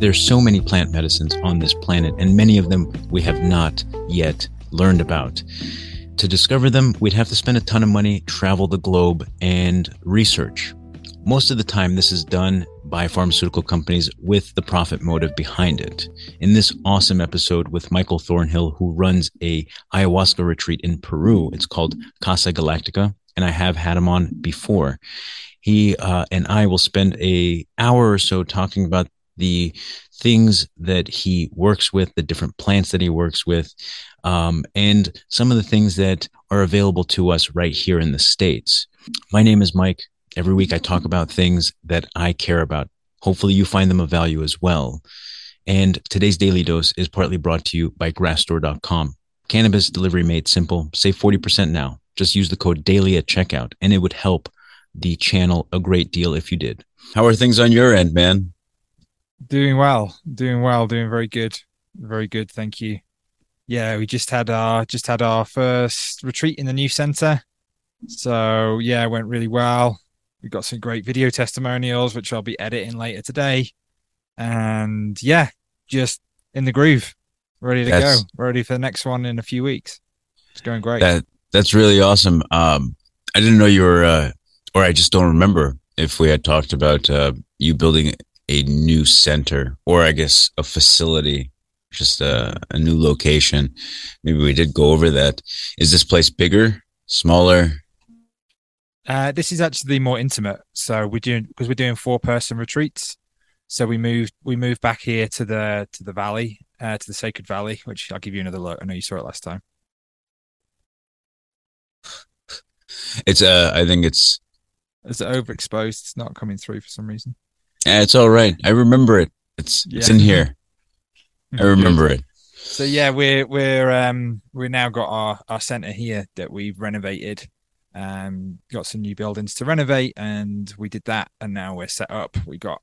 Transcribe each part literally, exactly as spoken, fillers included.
There's so many plant medicines on this planet, and many of them we have not yet learned about. To discover them, we'd have to spend a ton of money, travel the globe, and research. Most of the time, this is done by pharmaceutical companies with the profit motive behind it. In this awesome episode with Michael Thornhill, who runs a ayahuasca retreat in Peru, it's called Casa Galactica, and I have had him on before. He uh, and I will spend an hour or so talking about the things that he works with, the different plants that he works with, um, and some of the things that are available to us right here in the States. My name is Mike. Every week I talk about things that I care about. Hopefully you find them of value as well. And today's Daily Dose is partly brought to you by Grassdoor dot com. Cannabis delivery made simple. Save forty percent now. Just use the code DAILY at checkout, and it would help the channel a great deal if you did. How are things on your end, man? Doing well, doing well, doing very good, very good. Thank you. Yeah, we just had our just had our first retreat in the new center, so yeah, it went really well. We got some great video testimonials, which I'll be editing later today, and yeah, just in the groove, ready to that's, go, ready for the next one in a few weeks. It's going great. That that's really awesome. Um, I didn't know you were, uh, or I just don't remember if we had talked about uh, you building a new center, or I guess a facility, just a, a new location. Maybe we did go over that. Is this place bigger, smaller? Uh, this is actually more intimate. So we're doing, because we're doing four person retreats. So we moved, we moved back here to the, to the Valley, uh, to the Sacred Valley, which I'll give you another look. I know you saw it last time. It's uh, I think it's, it's overexposed. It's not coming through for some reason. It's all right. I remember it. It's yeah. It's in here. I remember it. So yeah, we're we're um we've now got our, our center here that we've renovated. Um, got some new buildings to renovate, and we did that, and now we're set up. We got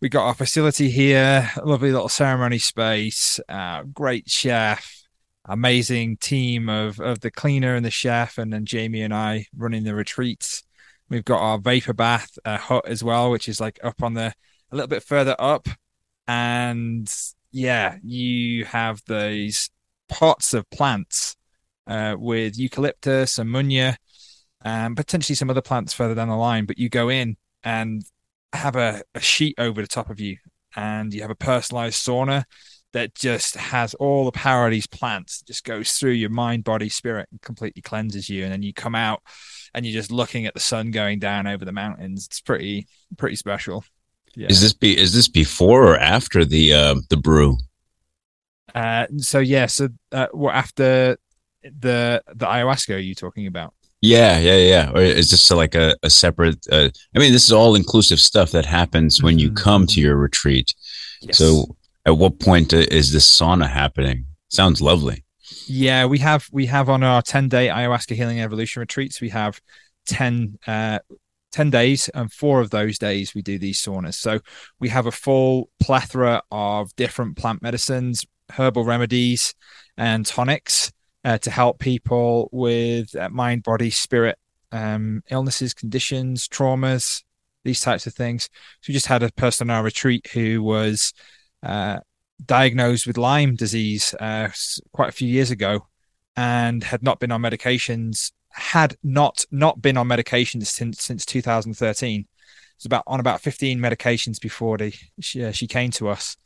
we got our facility here, a lovely little ceremony space, uh, great chef, amazing team of of the cleaner and the chef, and then Jamie and I running the retreats. We've got our vapor bath uh, hut as well, which is like up on the, a little bit further up. And yeah, you have those pots of plants uh, with eucalyptus and munya, and potentially some other plants further down the line. But you go in and have a, a sheet over the top of you, and you have a personalized sauna that just has all the power of these plants. It just goes through your mind, body, spirit, and completely cleanses you. And then you come out, and you're just looking at the sun going down over the mountains. It's pretty, pretty special. Yeah. Is this be is this before or after the uh, the brew? Uh, so yeah, so uh, what after the the ayahuasca? Are you talking about? Yeah, yeah, yeah. Or is this like a, a separate? Uh, I mean, this is all inclusive stuff that happens when you come to your retreat. Yes. So, at what point is this sauna happening? Sounds lovely. Yeah, we have we have on our ten-day ayahuasca healing evolution retreats, we have ten, uh, ten days, and four of those days we do these saunas. So we have a full plethora of different plant medicines, herbal remedies, and tonics uh, to help people with uh, mind, body, spirit, um, illnesses, conditions, traumas, these types of things. So we just had a person on our retreat who was uh, diagnosed with Lyme disease uh, quite a few years ago, and had not been on medications, had not not been on medications since since two thousand thirteen. It's about on about fifteen medications before they, she, she came to us,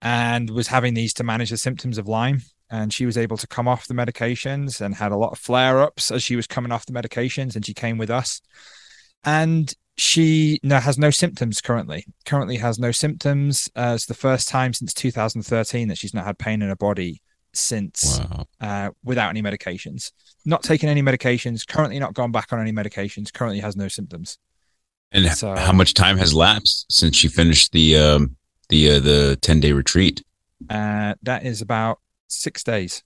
and was having these to manage the symptoms of Lyme. And she was able to come off the medications, and had a lot of flare-ups as she was coming off the medications, and she came with us. And she no, has no symptoms currently, currently has no symptoms. Uh, it's the first time since two thousand thirteen that she's not had pain in her body since, wow. uh, without any medications, not taking any medications, currently not gone back on any medications, currently has no symptoms. And so, how much time has lapsed since she finished the, um, the, uh, the ten day retreat? Uh, that is about six days.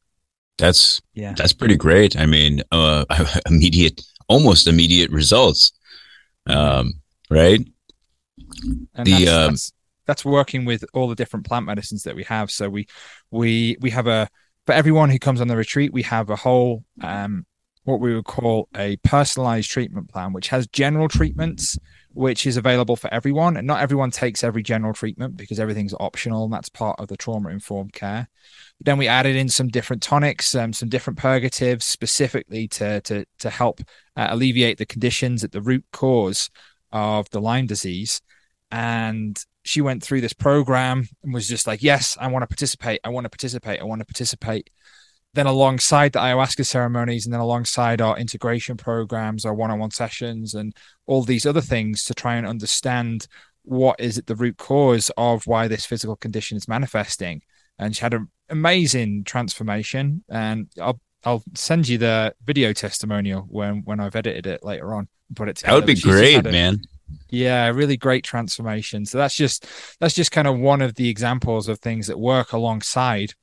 That's, yeah, that's pretty great. I mean, uh, immediate, almost immediate results. Um, right. And the, that's, um, that's, that's working with all the different plant medicines that we have. So we, we, we have a, for everyone who comes on the retreat, we have a whole, um, what we would call a personalized treatment plan, which has general treatments, which is available for everyone. And not everyone takes every general treatment because everything's optional. And that's part of the trauma-informed care. But then we added in some different tonics, um, some different purgatives specifically to, to, to help uh, alleviate the conditions at the root cause of the Lyme disease. And she went through this program and was just like, yes, I want to participate. I want to participate. I want to participate. Then alongside the ayahuasca ceremonies and then alongside our integration programs, our one-on-one sessions and all these other things to try and understand what is at the root cause of why this physical condition is manifesting. And she had an amazing transformation. And I'll I'll send you the video testimonial when, when I've edited it later on and put it together. That would be great, man. Yeah, really great transformation. So that's just that's just kind of one of the examples of things that work alongside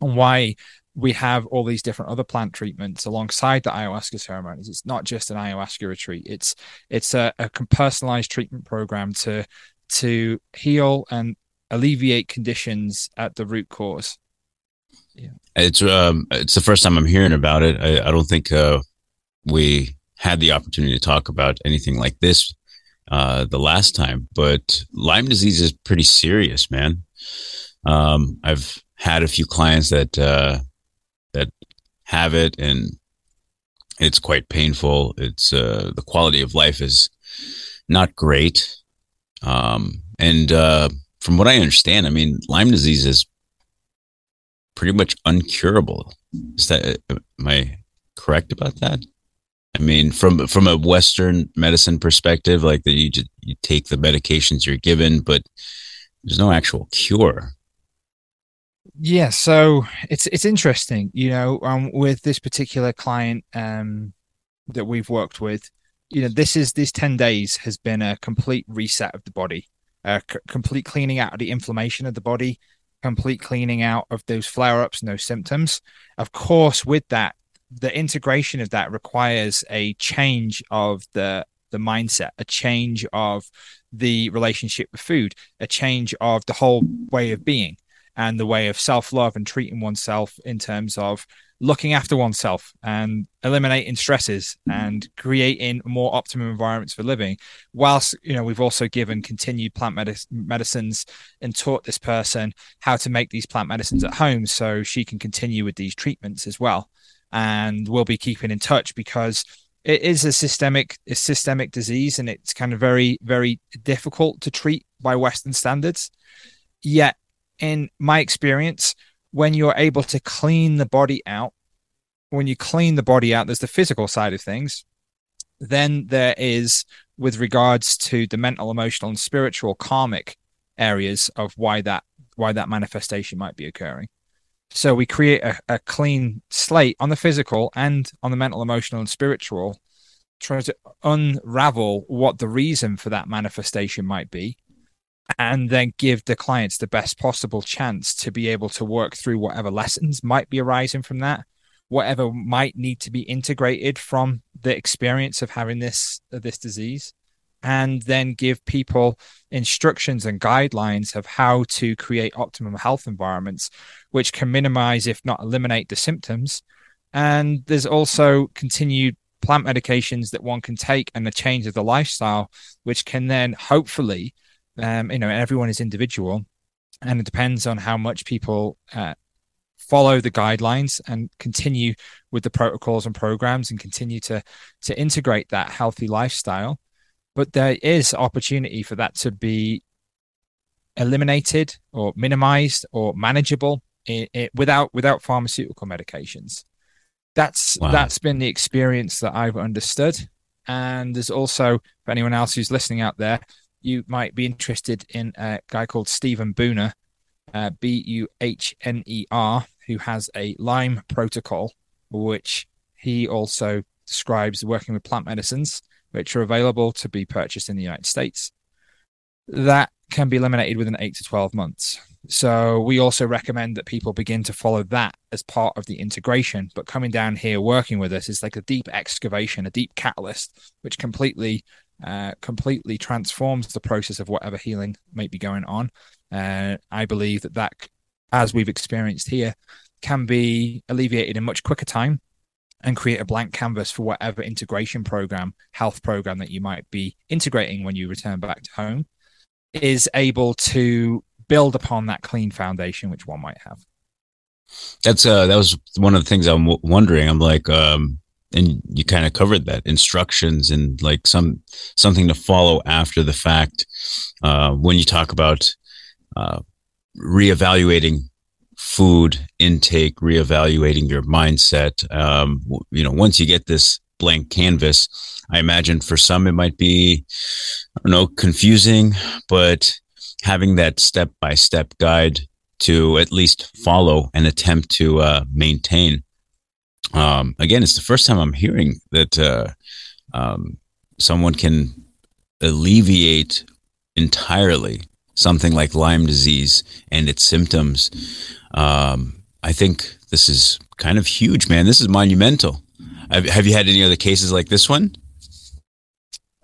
and why we have all these different other plant treatments alongside the ayahuasca ceremonies. It's not just an ayahuasca retreat. It's it's a, a personalized treatment program to to heal and alleviate conditions at the root cause. Yeah, it's um, it's the first time I'm hearing about it. I, I don't think uh, we had the opportunity to talk about anything like this uh, the last time. But Lyme disease is pretty serious, man. Um, I've had a few clients that. Uh, that have it, and it's quite painful. It's uh, the quality of life is not great. Um, and uh, from what I understand, I mean, Lyme disease is pretty much uncurable. Is that, am I correct about that? I mean, from from a Western medicine perspective, like that you just, you take the medications you're given, but there's no actual cure. Yeah, so it's it's interesting, you know, um, with this particular client um, that we've worked with, you know, this is this ten days has been a complete reset of the body, a c- complete cleaning out of the inflammation of the body, complete cleaning out of those flare-ups and those symptoms. Of course, with that, the integration of that requires a change of the the mindset, a change of the relationship with food, a change of the whole way of being. And the way of self-love and treating oneself in terms of looking after oneself and eliminating stresses and creating more optimum environments for living. Whilst, you know, we've also given continued plant medic- medicines and taught this person how to make these plant medicines at home so she can continue with these treatments as well. And we'll be keeping in touch because it is a systemic, a systemic disease and it's kind of very, very difficult to treat by Western standards. Yet, in my experience, when you're able to clean the body out, when you clean the body out, there's the physical side of things. Then there is, with regards to the mental, emotional, and spiritual karmic areas of why that why that manifestation might be occurring. So we create a, a clean slate on the physical and on the mental, emotional, and spiritual, trying to unravel what the reason for that manifestation might be. And then give the clients the best possible chance to be able to work through whatever lessons might be arising from that, whatever might need to be integrated from the experience of having this, this disease, and then give people instructions and guidelines of how to create optimum health environments, which can minimize, if not eliminate, the symptoms. And there's also continued plant medications that one can take and a change of the lifestyle, which can then hopefully Um, you know, everyone is individual and it depends on how much people uh, follow the guidelines and continue with the protocols and programs and continue to to integrate that healthy lifestyle. But there is opportunity for that to be eliminated or minimized or manageable it, it, without without pharmaceutical medications. That's wow. That's been the experience that I've understood. And there's also, for anyone else who's listening out there, you might be interested in a guy called Stephen Buhner, uh, B U H N E R, who has a Lyme protocol, which he also describes working with plant medicines, which are available to be purchased in the United States. That can be eliminated within eight to twelve months. So we also recommend that people begin to follow that as part of the integration. But coming down here, working with us, is like a deep excavation, a deep catalyst, which completely Uh, completely transforms the process of whatever healing may be going on. Uh, I believe that that, as we've experienced here, can be alleviated in much quicker time and create a blank canvas for whatever integration program, health program that you might be integrating when you return back to home, is able to build upon that clean foundation which one might have. That's uh that was one of the things I'm w- wondering. I'm like, um and you kind of covered that, instructions and like some something to follow after the fact, uh when you talk about uh reevaluating food intake, reevaluating your mindset. Um you know, once you get this blank canvas, I imagine for some it might be, I don't know, confusing, but having that step-by-step guide to at least follow and attempt to uh, maintain. Um, again, it's the first time I'm hearing that uh, um, someone can alleviate entirely something like Lyme disease and its symptoms. Um, I think this is kind of huge, man. This is monumental. I've, have you had any other cases like this one?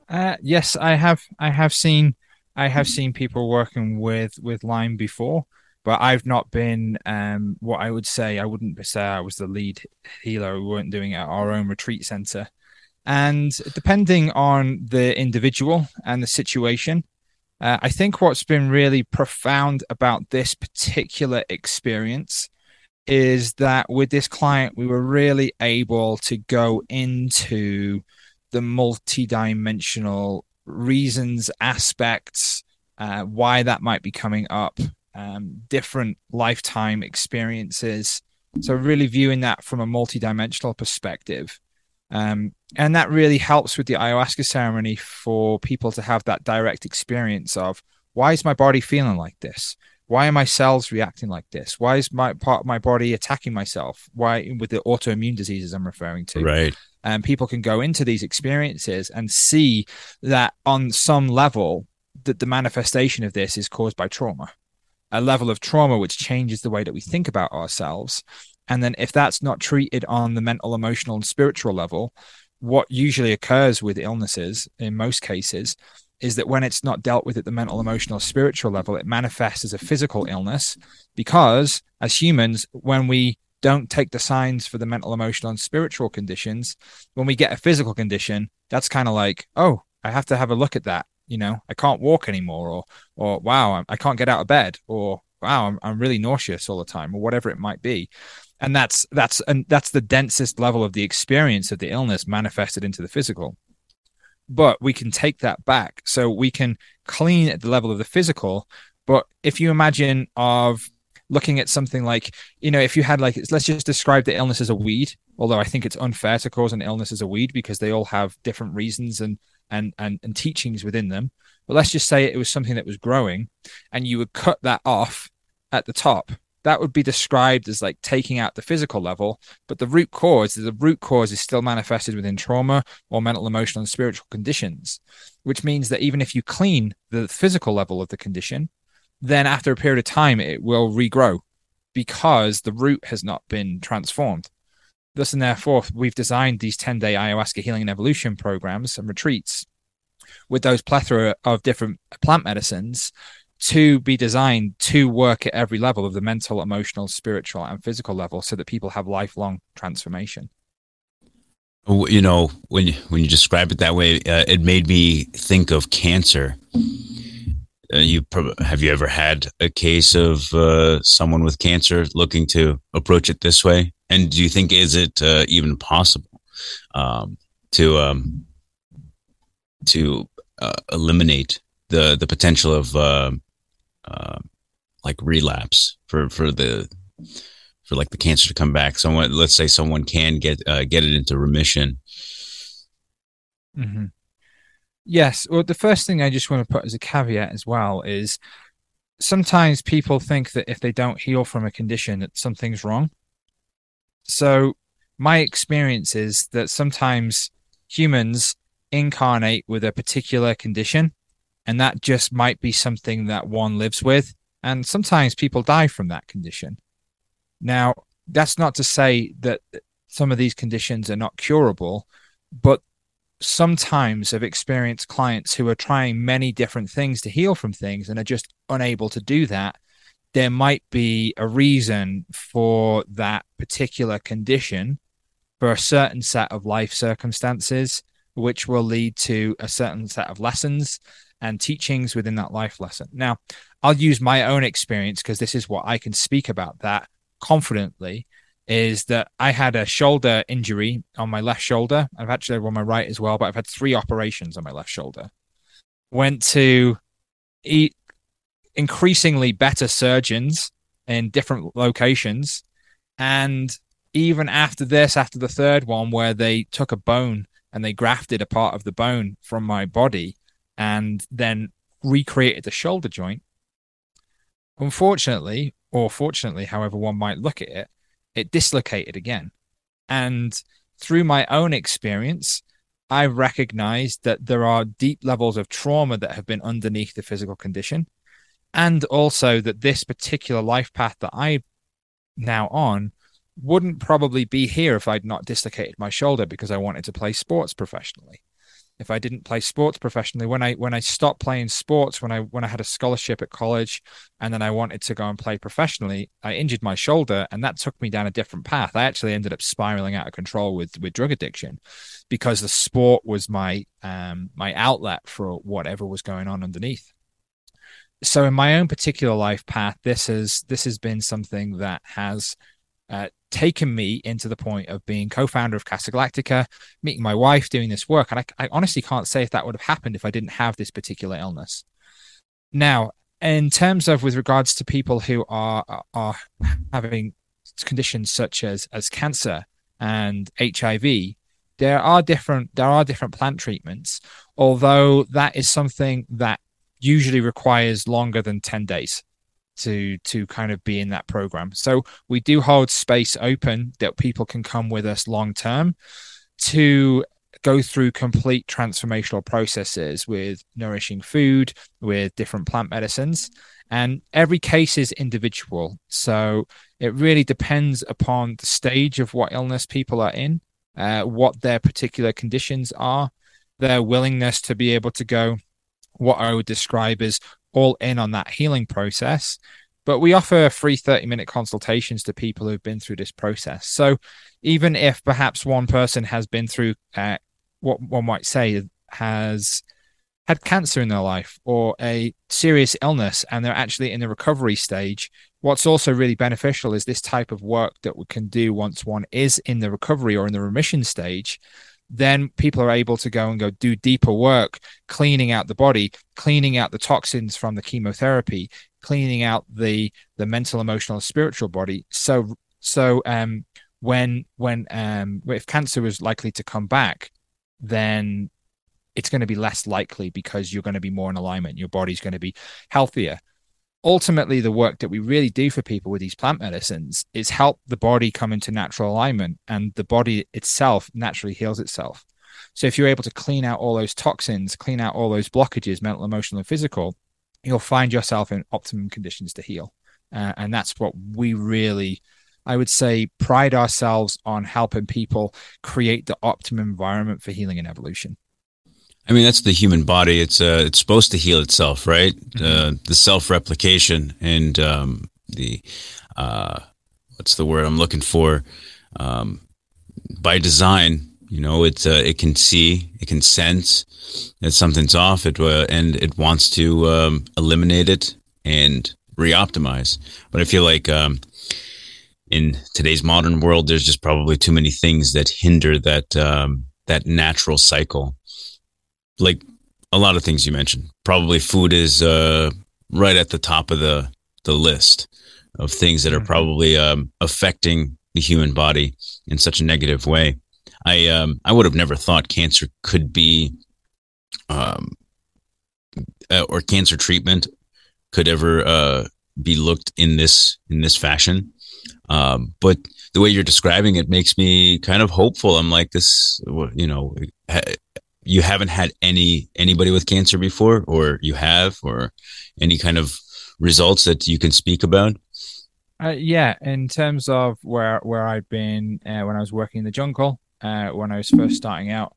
Uh, yes, I have. I have seen. I have seen people working with, with Lyme before, but I've not been um, what I would say, I wouldn't say I was the lead healer. We weren't doing it at our own retreat center. And depending on the individual and the situation, uh, I think what's been really profound about this particular experience is that with this client, we were really able to go into the multidimensional reasons, aspects, uh, why that might be coming up, um, different lifetime experiences. So really viewing that from a multidimensional perspective. Um, and that really helps with the ayahuasca ceremony for people to have that direct experience of, why is my body feeling like this? Why are my cells reacting like this? Why is my part of my body attacking myself? Why, with the autoimmune diseases I'm referring to? Right. And people can go into these experiences and see that on some level that the manifestation of this is caused by trauma, a level of trauma which changes the way that we think about ourselves. And then if that's not treated on the mental, emotional, and spiritual level, what usually occurs with illnesses in most cases is that when it's not dealt with at the mental, emotional, spiritual level, it manifests as a physical illness, because as humans, when we don't take the signs for the mental, emotional, and spiritual conditions, when we get a physical condition, that's kind of like, oh, I have to have a look at that. You know, I can't walk anymore, or, or wow, I can't get out of bed, or wow, I'm, I'm really nauseous all the time, or whatever it might be. And that's, that's, and that's the densest level of the experience of the illness manifested into the physical. But we can take that back. So we can clean at the level of the physical. But if you imagine of looking at something like, you know, if you had like, let's just describe the illness as a weed, although I think it's unfair to cause an illness as a weed because they all have different reasons and, and, and, and teachings within them. But let's just say it was something that was growing and you would cut that off at the top. That would be described as like taking out the physical level, but the root cause, the root cause is still manifested within trauma or mental, emotional, and spiritual conditions, which means that even if you clean the physical level of the condition, then after a period of time, it will regrow because the root has not been transformed. Thus and therefore, we've designed these ten-day ayahuasca healing and evolution programs and retreats with those plethora of different plant medicines to be designed to work at every level of the mental, emotional, spiritual, and physical level so that people have lifelong transformation. You know, when you, when you describe it that way, uh, it made me think of cancer. Uh, you pro- have you ever had a case of uh, someone with cancer looking to approach it this way? And do you think, is it uh, even possible um, to um, to uh, eliminate the, the potential of uh, uh, like relapse for, for the for like the cancer to come back? Someone, let's say, someone can get uh, get it into remission. Mm-hmm. Yes. Well, the first thing I just want to put as a caveat as well is sometimes people think that if they don't heal from a condition, that something's wrong. So my experience is that sometimes humans incarnate with a particular condition, and that just might be something that one lives with. And sometimes people die from that condition. Now, that's not to say that some of these conditions are not curable, but sometimes I've experienced clients who are trying many different things to heal from things and are just unable to do that. There might be a reason for that particular condition, for a certain set of life circumstances, which will lead to a certain set of lessons and teachings within that life lesson. Now, I'll use my own experience because this is what I can speak about that confidently, is that I had a shoulder injury on my left shoulder. I've actually had one on my right as well, but I've had three operations on my left shoulder. Went to e- increasingly better surgeons in different locations. And even after this, after the third one, where they took a bone and they grafted a part of the bone from my body and then recreated the shoulder joint, unfortunately, or fortunately, however one might look at it, it dislocated again. And through my own experience, I recognized that there are deep levels of trauma that have been underneath the physical condition. And also that this particular life path that I'm now on wouldn't probably be here if I'd not dislocated my shoulder because I wanted to play sports professionally. If I didn't play sports professionally, when I when I stopped playing sports, when I when I had a scholarship at college and then I wanted to go and play professionally, I injured my shoulder and that took me down a different path. I actually ended up spiraling out of control with with drug addiction because the sport was my um, my outlet for whatever was going on underneath. So in my own particular life path, this is this has been something that has Uh, taken me into the point of being co-founder of Casa Galactica, meeting my wife, doing this work. And I, I honestly can't say if that would have happened if I didn't have this particular illness. Now, in terms of with regards to people who are are having conditions such as as cancer and H I V, there are different there are different plant treatments, although that is something that usually requires longer than ten days. to to kind of be in that program. So we do hold space open that people can come with us long term to go through complete transformational processes with nourishing food, with different plant medicines, and every case is individual. So it really depends upon the stage of what illness people are in, uh, what their particular conditions are, their willingness to be able to go what I would describe as all in on that healing process. But we offer free thirty minute consultations to people who've been through this process. So even if perhaps one person has been through uh, what one might say has had cancer in their life or a serious illness and they're actually in the recovery stage, what's also really beneficial is this type of work that we can do once one is in the recovery or in the remission stage. Then people are able to go and go do deeper work, cleaning out the body, cleaning out the toxins from the chemotherapy, cleaning out the the mental, emotional, and spiritual body. So so um, when when um, if cancer is likely to come back, then it's going to be less likely because you're going to be more in alignment. Your body's going to be healthier. Ultimately, the work that we really do for people with these plant medicines is help the body come into natural alignment, and the body itself naturally heals itself. So if you're able to clean out all those toxins, clean out all those blockages, mental, emotional, and physical, you'll find yourself in optimum conditions to heal. Uh, and that's what we really, I would say, pride ourselves on, helping people create the optimum environment for healing and evolution. I mean, that's the human body. It's uh, it's supposed to heal itself, right? Mm-hmm. Uh, the self-replication and um, the, uh, what's the word I'm looking for? Um, by design, you know, it's, uh, it can see, it can sense that something's off, it uh, and it wants to um, eliminate it and re-optimize. But I feel like um, in today's modern world, there's just probably too many things that hinder that um, that natural cycle. Like a lot of things you mentioned, probably food is uh, right at the top of the, the list of things that are probably um, affecting the human body in such a negative way. I um, I would have never thought cancer could be, um, uh, or cancer treatment could ever uh, be looked in this in this fashion. Um, but the way you're describing it makes me kind of hopeful. I'm like this, you know. Ha- You haven't had any anybody with cancer before, or you have, or any kind of results that you can speak about? Uh, yeah, in terms of where where I've been uh, when I was working in the jungle, uh, when I was first starting out,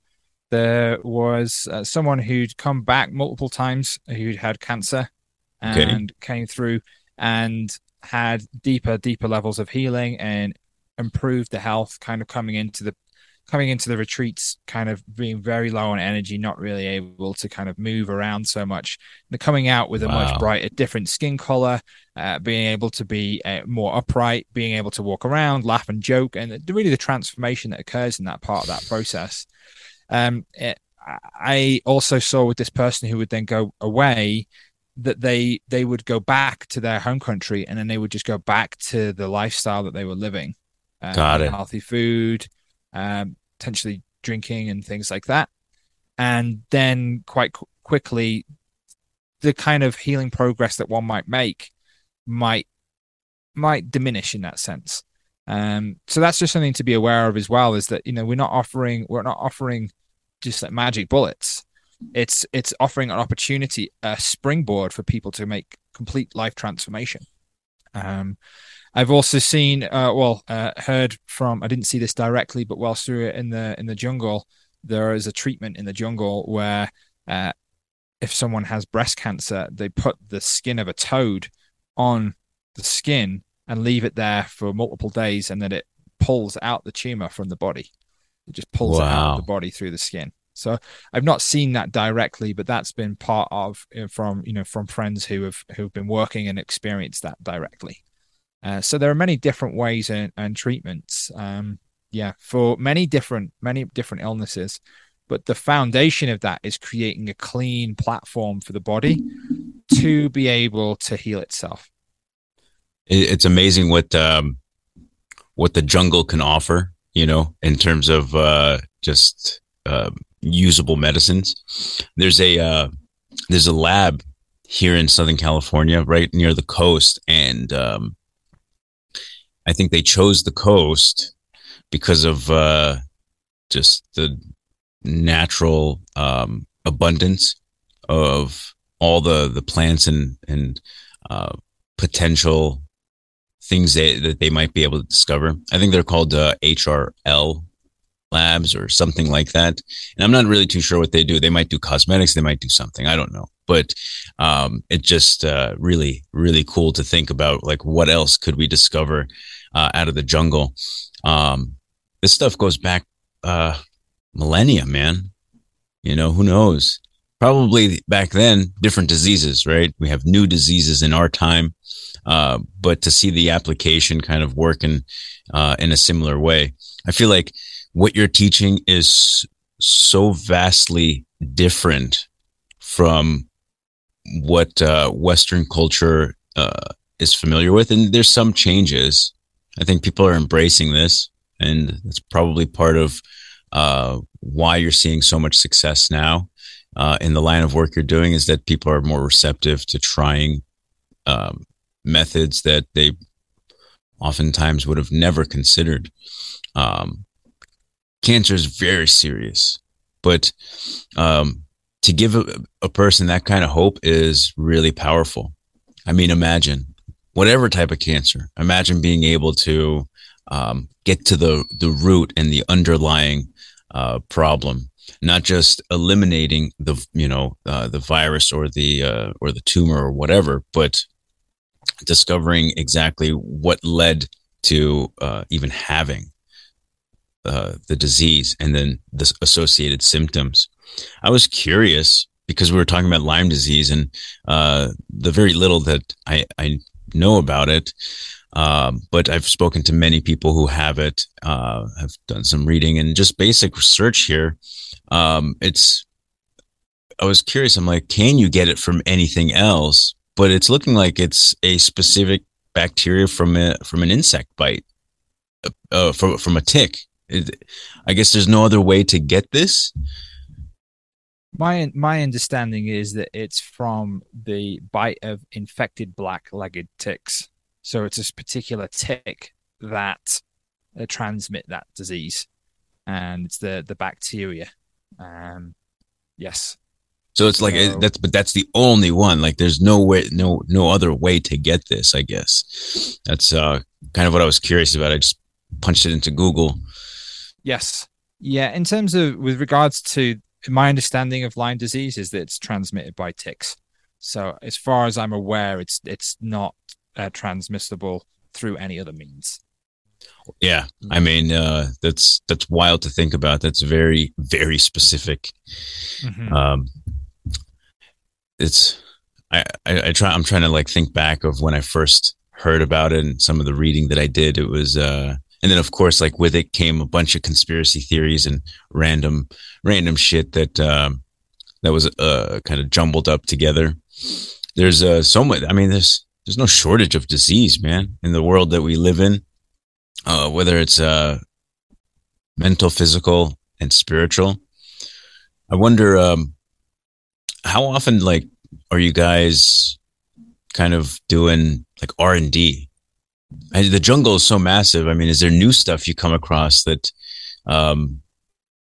there was uh, someone who'd come back multiple times who'd had cancer and okay. came through and had deeper, deeper levels of healing and improved the health, kind of coming into the coming into the retreats, kind of being very low on energy, not really able to kind of move around so much. They're coming out with a wow. much brighter, different skin color, uh, being able to be uh, more upright, being able to walk around, laugh and joke, and really the transformation that occurs in that part of that process. Um, it, I also saw with this person who would then go away that they they would go back to their home country, and then they would just go back to the lifestyle that they were living. Um, Got it. Healthy food, um, potentially drinking and things like that. And then quite qu- quickly, the kind of healing progress that one might make might might diminish in that sense. Um, so that's just something to be aware of as well, is that, you know, we're not offering we're not offering just like magic bullets. It's it's offering an opportunity, a springboard for people to make complete life transformation. Um, I've also seen, uh, well, uh, heard from. I didn't see this directly, but whilst we were in the in the jungle, there is a treatment in the jungle where, uh, if someone has breast cancer, they put the skin of a toad on the skin and leave it there for multiple days, and then it pulls out the tumor from the body. It just pulls wow. it out of the body through the skin. So I've not seen that directly, but that's been part of from you know from friends who have who've been working and experienced that directly. Uh, so there are many different ways and, and treatments, um, yeah, for many different many different illnesses. But the foundation of that is creating a clean platform for the body to be able to heal itself. It's amazing what um, what the jungle can offer, you know, in terms of uh, just. Um, usable medicines. There's a uh, there's a lab here in Southern California, right near the coast, and um, I think they chose the coast because of uh, just the natural um, abundance of all the, the plants and and uh, potential things that, that they might be able to discover. I think they're called uh, H R L labs or something like that, and I'm not really too sure what they do. They might do cosmetics, they might do something, I don't know, but um it just uh really really cool to think about, like, what else could we discover uh out of the jungle. Um this stuff goes back uh millennia, man, you know, who knows, probably back then different diseases, right? We have new diseases in our time, uh but to see the application kind of working uh in a similar way, I feel like what you're teaching is so vastly different from what uh, Western culture uh, is familiar with. And there's some changes. I think people are embracing this, and it's probably part of uh, why you're seeing so much success now uh, in the line of work you're doing, is that people are more receptive to trying um, methods that they oftentimes would have never considered. Um, Cancer is very serious, but um, to give a, a person that kind of hope is really powerful. I mean, imagine whatever type of cancer, imagine being able to um, get to the, the root and the underlying uh, problem, not just eliminating the, you know, uh, the virus or the, uh, or the tumor or whatever, but discovering exactly what led to uh, even having Uh, the disease and then the associated symptoms. I was curious because we were talking about Lyme disease, and uh, the very little that I, I know about it, um, but I've spoken to many people who have it, uh, have done some reading and just basic research here. Um, it's, I was curious. I'm like, can you get it from anything else? But it's looking like it's a specific bacteria from a, from an insect bite, uh, uh, from from a tick. I guess there's no other way to get this. My my understanding is that it's from the bite of infected black-legged ticks. So it's a particular tick that uh, transmit that disease, and it's the the bacteria. Um, yes. So it's like so, that's, but that's the only one. Like, there's no way, no no other way to get this. I guess that's uh, kind of what I was curious about. I just punched it into Google. Yes. Yeah. In terms of, with regards to my understanding of Lyme disease, is that it's transmitted by ticks. So as far as I'm aware, it's, it's not uh, transmissible through any other means. Yeah. I mean, uh, that's, that's wild to think about. That's very, very specific. Mm-hmm. Um, it's, I, I, I try, I'm trying to like think back of when I first heard about it and some of the reading that I did. It was, uh, and then of course, like with it came a bunch of conspiracy theories and random, random shit that, um, that was, uh, kind of jumbled up together. There's, uh, so much, I mean, there's, there's no shortage of disease, man, in the world that we live in. Uh, whether it's uh, mental, physical, and spiritual. I wonder um, how often, like, are you guys kind of doing like R and D? The jungle is so massive. I mean, is there new stuff you come across that? Um,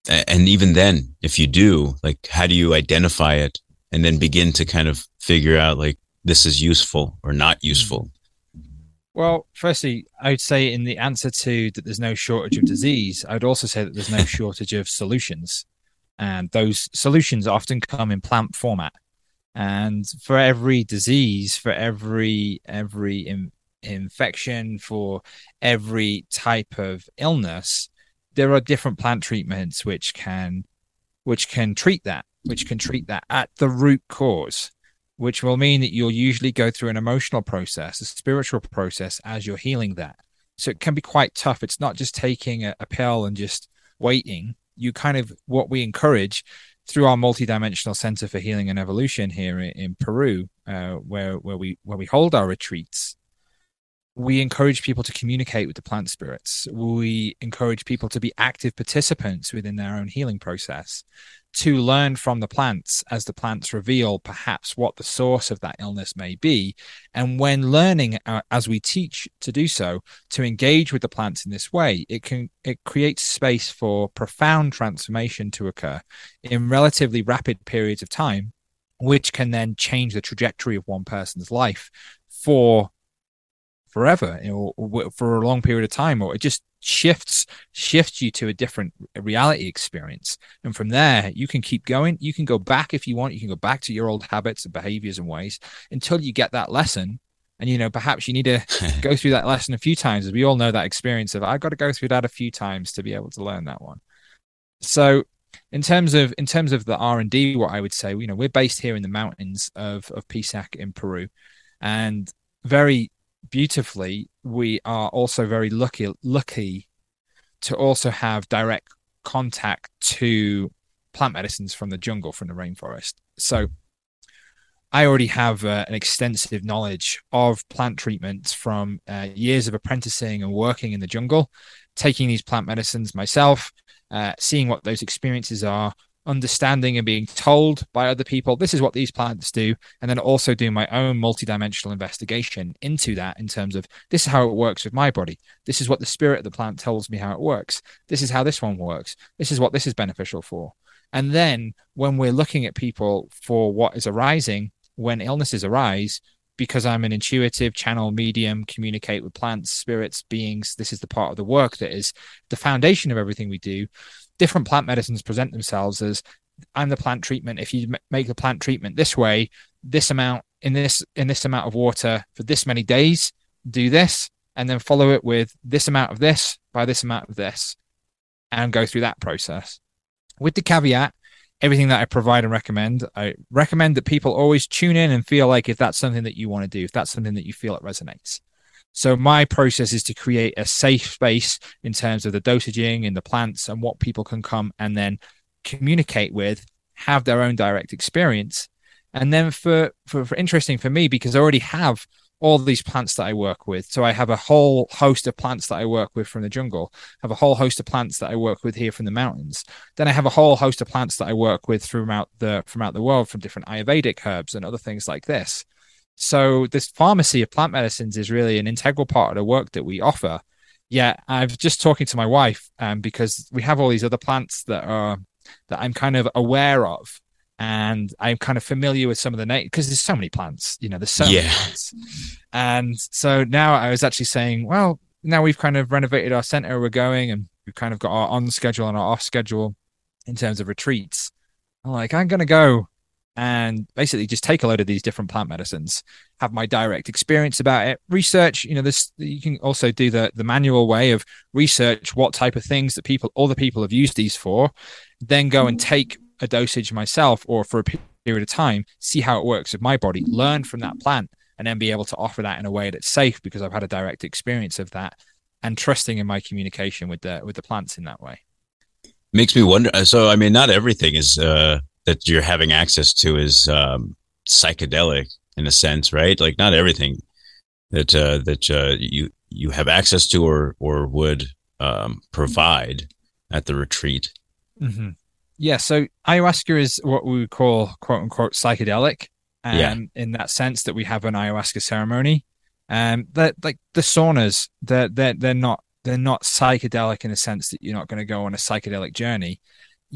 and even then, if you do, like, how do you identify it and then begin to kind of figure out like this is useful or not useful? Well, firstly, I would say in the answer to that there's no shortage of disease, I'd also say that there's no shortage of solutions. And those solutions often come in plant format. And for every disease, for every every in, infection, for every type of illness, there are different plant treatments which can which can treat that, which can treat that at the root cause, which will mean that you'll usually go through an emotional process, a spiritual process as you're healing that. So it can be quite tough. It's not just taking a, a pill and just waiting. You kind of, what we encourage through our multidimensional center for healing and evolution here in, in Peru, uh, where, where we, where we hold our retreats, we encourage people to communicate with the plant spirits. We encourage people to be active participants within their own healing process, to learn from the plants as the plants reveal perhaps what the source of that illness may be. And when learning, uh, as we teach to do so, to engage with the plants in this way, it can it creates space for profound transformation to occur in relatively rapid periods of time, which can then change the trajectory of one person's life for forever, you know, or for a long period of time, or it just shifts shifts you to a different reality experience. And from there, you can keep going. You can go back if you want. You can go back to your old habits and behaviors and ways until you get that lesson. And, you know, perhaps you need to go through that lesson a few times. As we all know, that experience of I've got to go through that a few times to be able to learn that one. So in terms of in terms of the R and D, what I would say, you know, we're based here in the mountains of, of Pisac in Peru, and very beautifully, we are also very lucky lucky to also have direct contact to plant medicines from the jungle, from the rainforest. So I already have uh, an extensive knowledge of plant treatments from uh, years of apprenticing and working in the jungle, taking these plant medicines myself, uh, seeing what those experiences are, understanding and being told by other people, this is what these plants do, and then also do my own multidimensional investigation into that in terms of this is how it works with my body. This is what the spirit of the plant tells me how it works. This is how this one works. This is what this is beneficial for. And then when we're looking at people for what is arising, when illnesses arise, because I'm an intuitive channel medium, communicate with plants, spirits, beings, this is the part of the work that is the foundation of everything we do. Different plant medicines present themselves as I'm the plant treatment. If you make the plant treatment this way, this amount in this, in this amount of water for this many days, do this, and then follow it with this amount of this by this amount of this, and go through that process. With the caveat, everything that I provide and recommend, I recommend that people always tune in and feel like if that's something that you want to do, if that's something that you feel it resonates. So my process is to create a safe space in terms of the dosaging and the plants and what people can come and then communicate with, have their own direct experience. And then for, for, for interesting for me, because I already have all these plants that I work with. So I have a whole host of plants that I work with from the jungle, have a whole host of plants that I work with here from the mountains. Then I have a whole host of plants that I work with throughout the, throughout the world from different Ayurvedic herbs and other things like this. So this pharmacy of plant medicines is really an integral part of the work that we offer. Yeah, I was just talking to my wife um, because we have all these other plants that are that I'm kind of aware of, and I'm kind of familiar with some of the names because there's so many plants. You know, there's so yeah. many plants. And so now I was actually saying, well, now we've kind of renovated our center. We're going, and we've kind of got our on schedule and our off schedule in terms of retreats. I'm like, I'm going to go and basically just take a load of these different plant medicines, have my direct experience about it, research, you know, this, you can also do the, the manual way of research what type of things that people, other people have used these for, then go and take a dosage myself or for a period of time, see how it works with my body, learn from that plant, and then be able to offer that in a way that's safe because I've had a direct experience of that and trusting in my communication with the, with the plants in that way. Makes me wonder. So, I mean, not everything is, uh, that you're having access to is um, psychedelic in a sense, right? Like not everything that uh, that uh, you you have access to or or would um, provide at the retreat. Mm-hmm. Yeah, so ayahuasca is what we would call quote unquote psychedelic, um, yeah. in that sense that we have an ayahuasca ceremony. Um, that like the saunas, they're they're they're not they're not psychedelic in a sense that you're not going to go on a psychedelic journey.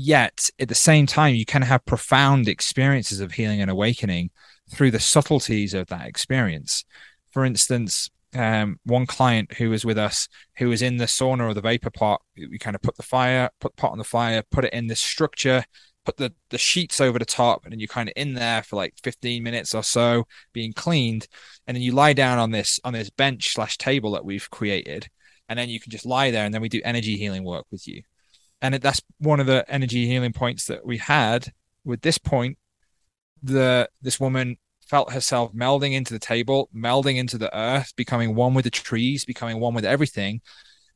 Yet at the same time, you can have profound experiences of healing and awakening through the subtleties of that experience. For instance, um, one client who was with us, who was in the sauna or the vapor pot, we kind of put the fire, put pot on the fire, put it in this structure, put the, the sheets over the top, and then you're kind of in there for like fifteen minutes or so being cleaned. And then you lie down on this, on this bench slash table that we've created. And then you can just lie there, and then we do energy healing work with you. And that's one of the energy healing points that we had with this point. The, this woman felt herself melding into the table, melding into the earth, becoming one with the trees, becoming one with everything.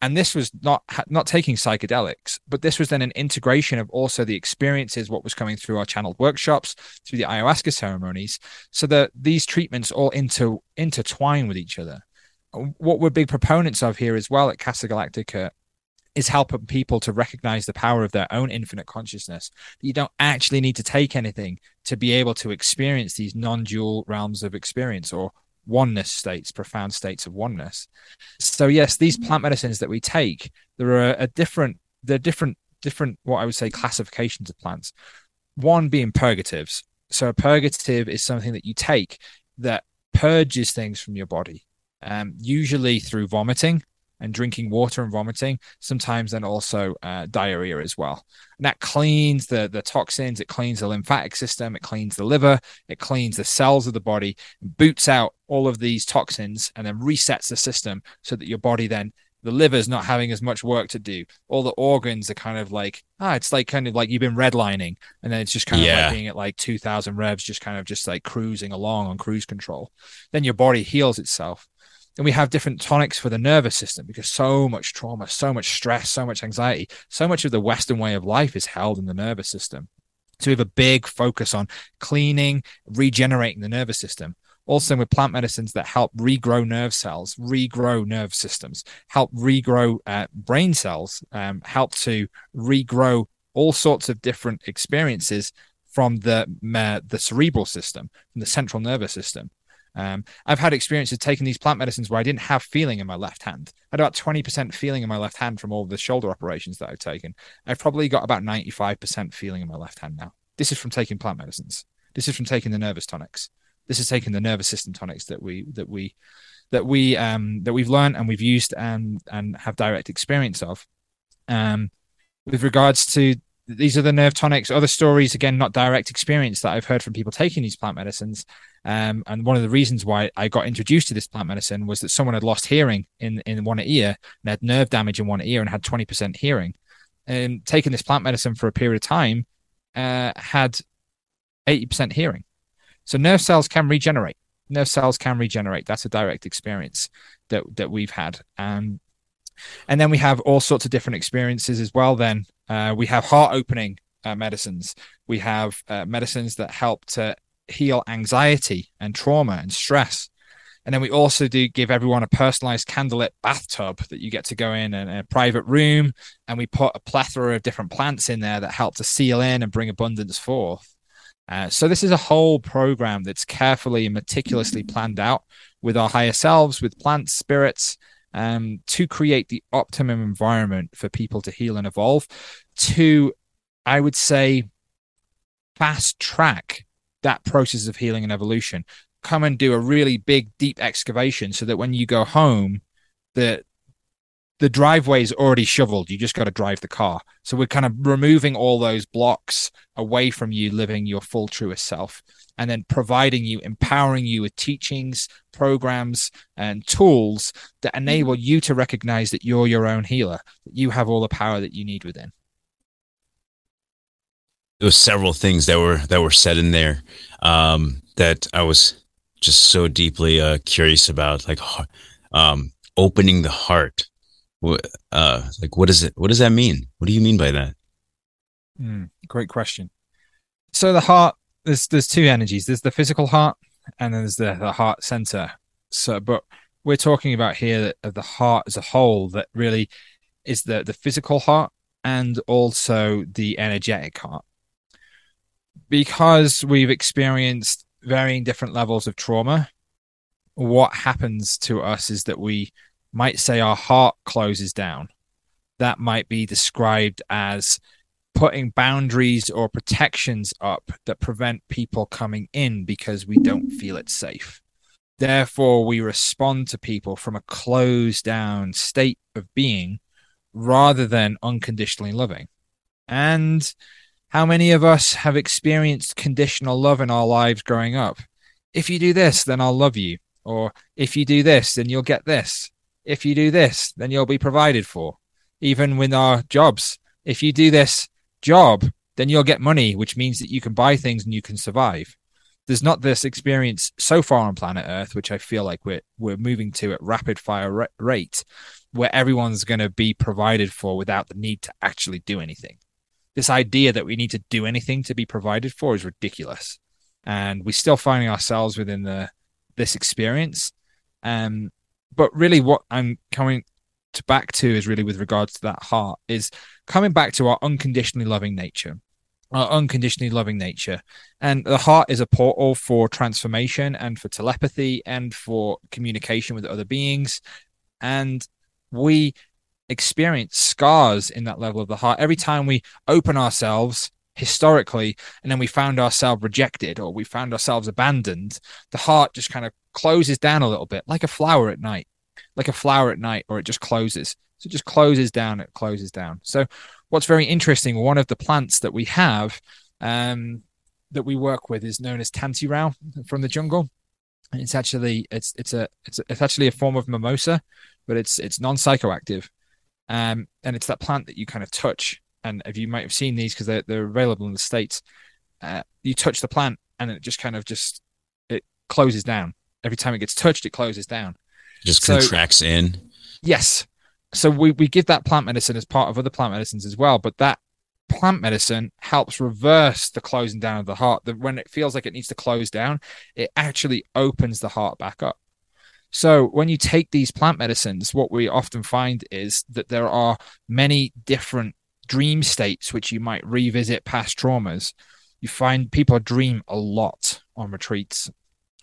And this was not, not taking psychedelics, but this was then an integration of also the experiences, what was coming through our channeled workshops, through the ayahuasca ceremonies. So that these treatments all inter, intertwine with each other. What we're big proponents of here as well at Casa Galactica is helping people to recognize the power of their own infinite consciousness. You don't actually need to take anything to be able to experience these non-dual realms of experience or oneness states, profound states of oneness. So yes, these plant medicines that we take, there are a different, there are different, different, what I would say classifications of plants. One being purgatives. So a purgative is something that you take that purges things from your body, um, usually through vomiting and drinking water and vomiting, sometimes then also uh, diarrhea as well. And that cleans the, the toxins, it cleans the lymphatic system, it cleans the liver, it cleans the cells of the body, boots out all of these toxins, and then resets the system so that your body then, the liver's not having as much work to do. All the organs are kind of like, ah, it's like kind of like you've been redlining, and then it's just kind yeah. of like being at like two thousand revs, just kind of just like cruising along on cruise control. Then your body heals itself. And we have different tonics for the nervous system because so much trauma, so much stress, so much anxiety, so much of the Western way of life is held in the nervous system. So we have a big focus on cleaning, regenerating the nervous system. Also with plant medicines that help regrow nerve cells, regrow nerve systems, help regrow uh, brain cells, um, help to regrow all sorts of different experiences from the, uh, the cerebral system, from the central nervous system. Um, I've had experiences taking these plant medicines where I didn't have feeling in my left hand. I had about twenty percent feeling in my left hand from all the shoulder operations that I've taken. I've probably got about ninety-five percent feeling in my left hand now. This is from taking plant medicines. This is from taking the nervous tonics. This is taking the nervous system tonics that we that we that we um, that we've learned and we've used and and have direct experience of. Um, with regards to these are the nerve tonics, other stories, again, not direct experience that I've heard from people taking these plant medicines. Um, and one of the reasons why I got introduced to this plant medicine was that someone had lost hearing in, in one ear and had nerve damage in one ear and had twenty percent hearing. And taking this plant medicine for a period of time uh, had eighty percent hearing. So nerve cells can regenerate. Nerve cells can regenerate. That's a direct experience that, that we've had. Um, and then we have all sorts of different experiences as well then. Uh, we have heart-opening uh, medicines. We have uh, medicines that help to heal anxiety and trauma and stress. And then we also do give everyone a personalized candlelit bathtub that you get to go in and a private room. And we put a plethora of different plants in there that help to seal in and bring abundance forth. Uh, so this is a whole program that's carefully and meticulously planned out with our higher selves, with plants, spirits, um, to create the optimum environment for people to heal and evolve, to, I would say, fast track that process of healing and evolution. Come and do a really big, deep excavation so that when you go home, the the driveway is already shoveled. You just got to drive the car. So we're kind of removing all those blocks away from you living your full truest self, and then providing you, empowering you with teachings, programs, and tools that enable you to recognize that you're your own healer, that you have all the power that you need within. There were several things that were that were said in there um, that I was just so deeply uh, curious about, like um, opening the heart. Uh, like, what is it? What does that mean? What do you mean by that? Mm, great question. So the heart, there's there's two energies. There's the physical heart, and there's the, the heart center. So, but we're talking about here that the heart as a whole, that really is the the physical heart and also the energetic heart. Because we've experienced varying different levels of trauma, what happens to us is that we might say our heart closes down. That might be described as putting boundaries or protections up that prevent people coming in because we don't feel it's safe. Therefore, we respond to people from a closed down state of being rather than unconditionally loving. And how many of us have experienced conditional love in our lives growing up? If you do this, then I'll love you. Or if you do this, then you'll get this. If you do this, then you'll be provided for. Even with our jobs. If you do this job, then you'll get money, which means that you can buy things and you can survive. There's not this experience so far on planet Earth, which I feel like we're, we're moving to at rapid fire rate, where everyone's going to be provided for without the need to actually do anything. This idea that we need to do anything to be provided for is ridiculous. And we're still finding ourselves within the this experience. Um, but really what I'm coming to back to is really with regards to that heart is coming back to our unconditionally loving nature, our unconditionally loving nature. And the heart is a portal for transformation and for telepathy and for communication with other beings. And we experience scars in that level of the heart every time we open ourselves historically, and then we found ourselves rejected or we found ourselves abandoned. The heart just kind of closes down a little bit, like a flower at night, like a flower at night, or it just closes. So it just closes down, it closes down. So what's very interesting, one of the plants that we have um, that we work with is known as Tantirao from the jungle. And it's actually it's it's a it's a, it's actually a form of mimosa, but it's it's non-psychoactive. Um, and it's that plant that you kind of touch. And if you might have seen these because they're, they're available in the States, uh, you touch the plant and it just kind of just, it closes down. Every time it gets touched, it closes down. It just so, contracts in. Yes. So we, we give that plant medicine as part of other plant medicines as well. But that plant medicine helps reverse the closing down of the heart. That when it feels like it needs to close down, it actually opens the heart back up. So when you take these plant medicines, what we often find is that there are many different dream states which you might revisit past traumas. You find people dream a lot on retreats.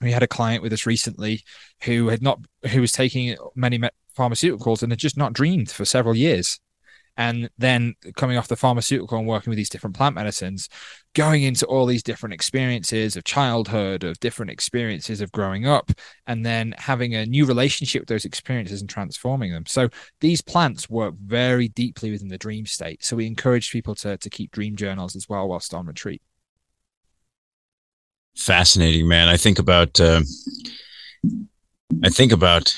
We had a client with us recently who had not, who was taking many pharmaceuticals and had just not dreamed for several years. And then coming off the pharmaceutical and working with these different plant medicines, going into all these different experiences of childhood, of different experiences of growing up, and then having a new relationship with those experiences and transforming them. So these plants work very deeply within the dream state. So we encourage people to, to keep dream journals as well whilst on retreat. Fascinating, man. I think about, uh, I think about...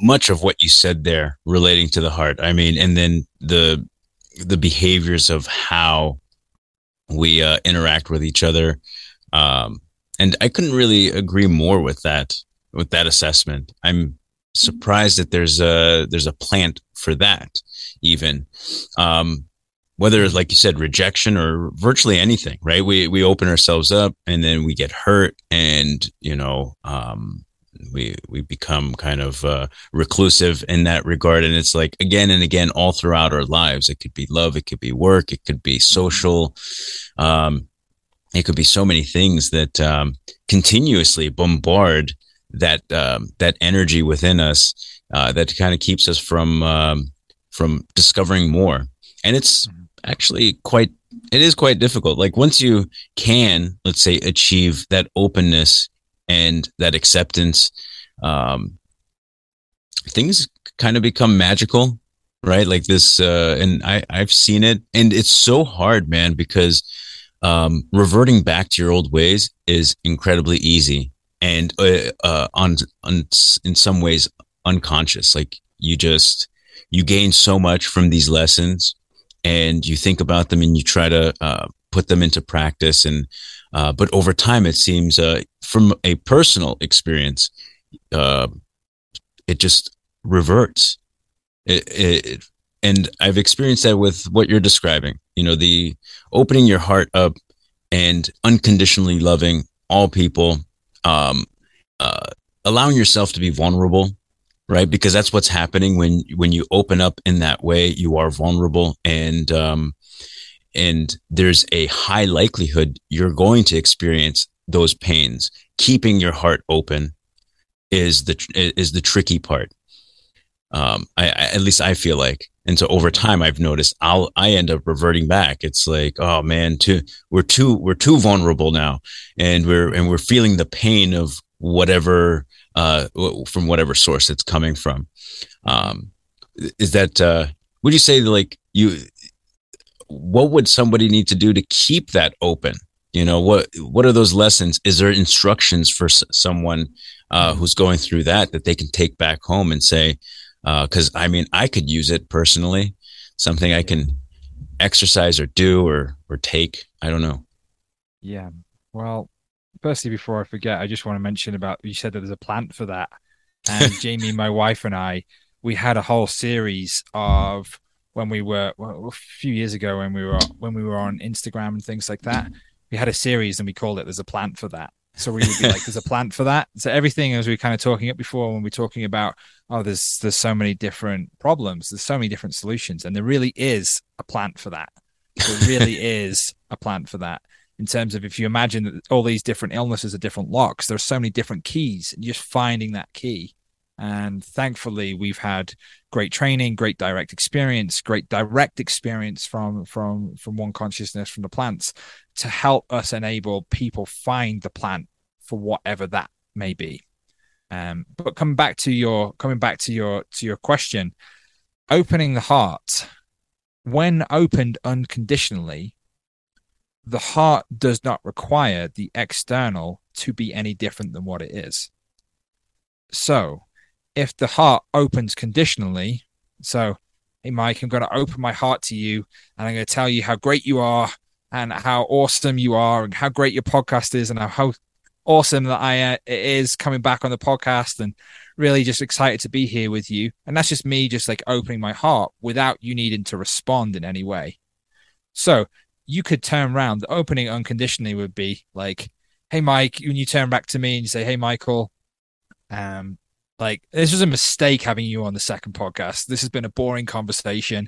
much of what you said there relating to the heart. I mean, and then the the behaviors of how we uh, interact with each other. Um, and I couldn't really agree more with that, with that assessment. I'm surprised that there's a, there's a plant for that even. Um, whether, like you said, rejection or virtually anything, right? We, we open ourselves up and then we get hurt and, you know, um, we we become kind of uh, reclusive in that regard. And it's like again and again all throughout our lives. It could be love, it could be work, it could be social, um, it could be so many things that um, continuously bombard that um, that energy within us uh, that kind of keeps us from um, from discovering more. And it's actually quite it is quite difficult. Like once you can, let's say, achieve that openness and that acceptance, um, things kind of become magical, right? Like this, uh, and I, I've seen it, and it's so hard, man, because um, reverting back to your old ways is incredibly easy, and uh, uh, on, on in some ways unconscious. Like you just you gain so much from these lessons, and you think about them, and you try to uh, put them into practice, and uh, but over time, it seems uh, from a personal experience, uh, it just reverts. It, it, and I've experienced that with what you're describing, you know, the opening your heart up and unconditionally loving all people, um, uh, allowing yourself to be vulnerable, right? Because that's what's happening when, when you open up in that way, you are vulnerable, and, um, and there's a high likelihood you're going to experience those pains. Keeping your heart open is the, is the tricky part. Um, I, I, at least I feel like, and so over time I've noticed I'll, I end up reverting back. It's like, oh man, too, we're too, we're too vulnerable now. And we're, and we're feeling the pain of whatever, uh, from whatever source it's coming from. Um, is that, uh, would you say like you, what would somebody need to do to keep that open? You know, what, what are those lessons? Is there instructions for s- someone, uh, who's going through that, that they can take back home and say, Uh, cause I mean, I could use it personally, something I can exercise or do or, or take, I don't know. Yeah. Well, firstly, before I forget, I just want to mention about, you said that there's a plant for that. And Jamie, my wife, and I, we had a whole series of when we were well, a few years ago, when we were, when we were on Instagram and things like that, we had a series and we called it, there's a plant for that. So we would be like, there's a plant for that. So everything, as we were kind of talking it before, when we're talking about, oh, there's there's so many different problems, there's so many different solutions, and there really is a plant for that. There really is a plant for that. In terms of, if you imagine that all these different illnesses are different locks, there's so many different keys, and just finding that key. And thankfully, we've had great training, great direct experience, great direct experience from from from One Consciousness, from the plants, to help us enable people find the plant for whatever that may be. Um, but coming back to your coming back to your to your question, opening the heart, when opened unconditionally, the heart does not require the external to be any different than what it is. So if the heart opens conditionally, so, hey, Mike, I'm going to open my heart to you, and I'm going to tell you how great you are, and how awesome you are, and how great your podcast is, and how awesome that I uh, it is coming back on the podcast, and really just excited to be here with you. And that's just me just like opening my heart without you needing to respond in any way. So you could turn around. The opening unconditionally would be like, hey, Mike, when you turn back to me and you say, hey, Michael, um, like, this was a mistake having you on the second podcast. This has been a boring conversation.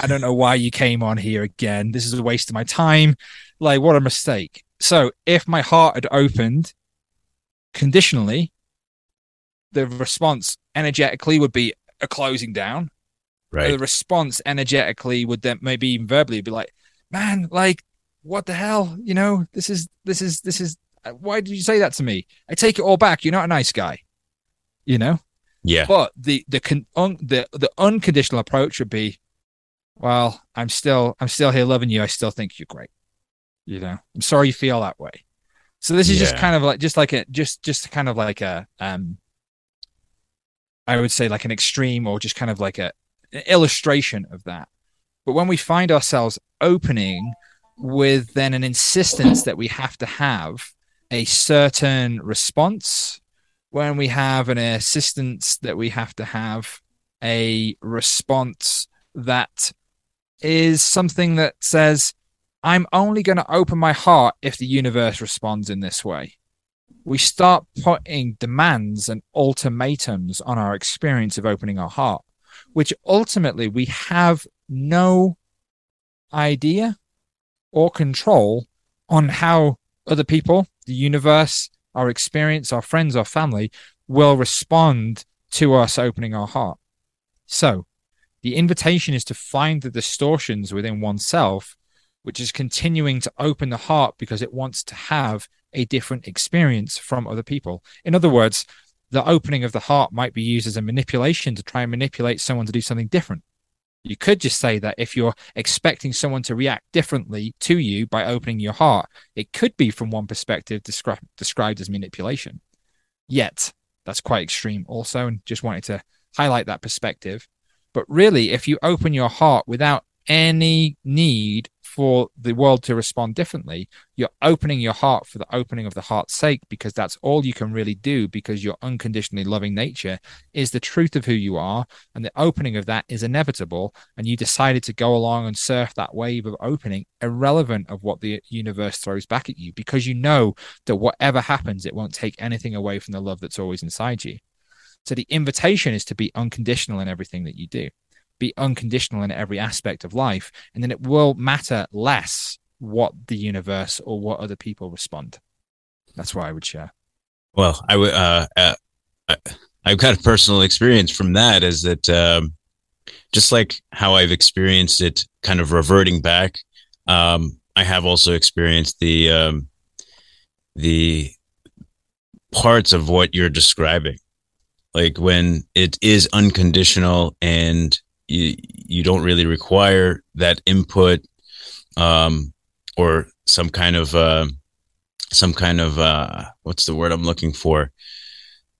I don't know why you came on here again. This is a waste of my time. Like, what a mistake. So if my heart had opened conditionally, the response energetically would be a closing down. Right. The response energetically would then maybe even verbally be like, man, like, what the hell? You know, this is, this is, this is, why did you say that to me? I take it all back. You're not a nice guy. You know, yeah. But the the con- un- the the unconditional approach would be, well, I'm still I'm still here loving you. I still think you're great. You know, I'm sorry you feel that way. So this is yeah. just kind of like just like a just just kind of like a um, I would say like an extreme or just kind of like a an illustration of that. But when we find ourselves opening with then an insistence that we have to have a certain response, when we have an assistance that we have to have a response that is something that says, I'm only going to open my heart if the universe responds in this way. We start putting demands and ultimatums on our experience of opening our heart, which ultimately we have no idea or control on how other people, the universe, our experience, our friends, our family will respond to us opening our heart. So the invitation is to find the distortions within oneself, which is continuing to open the heart because it wants to have a different experience from other people. In other words, the opening of the heart might be used as a manipulation to try and manipulate someone to do something different. You could just say that if you're expecting someone to react differently to you by opening your heart, it could be, from one perspective, descri- described as manipulation. Yet, that's quite extreme also, and just wanted to highlight that perspective. But really, if you open your heart without any need for the world to respond differently, you're opening your heart for the opening of the heart's sake, because that's all you can really do, because your unconditionally loving nature is the truth of who you are, and the opening of that is inevitable, and you decided to go along and surf that wave of opening, irrelevant of what the universe throws back at you, because you know that whatever happens, it won't take anything away from the love that's always inside you. So the invitation is to be unconditional in everything that you do. Be unconditional in every aspect of life, and then it will matter less what the universe or what other people respond. That's what I would share. Well, I would. Uh, uh, I've got a personal experience from that, is that um, just like how I've experienced it, kind of reverting back. Um, I have also experienced the um, the parts of what you're describing, like when it is unconditional and You, you don't really require that input um, or some kind of uh, some kind of uh, what's the word I'm looking for?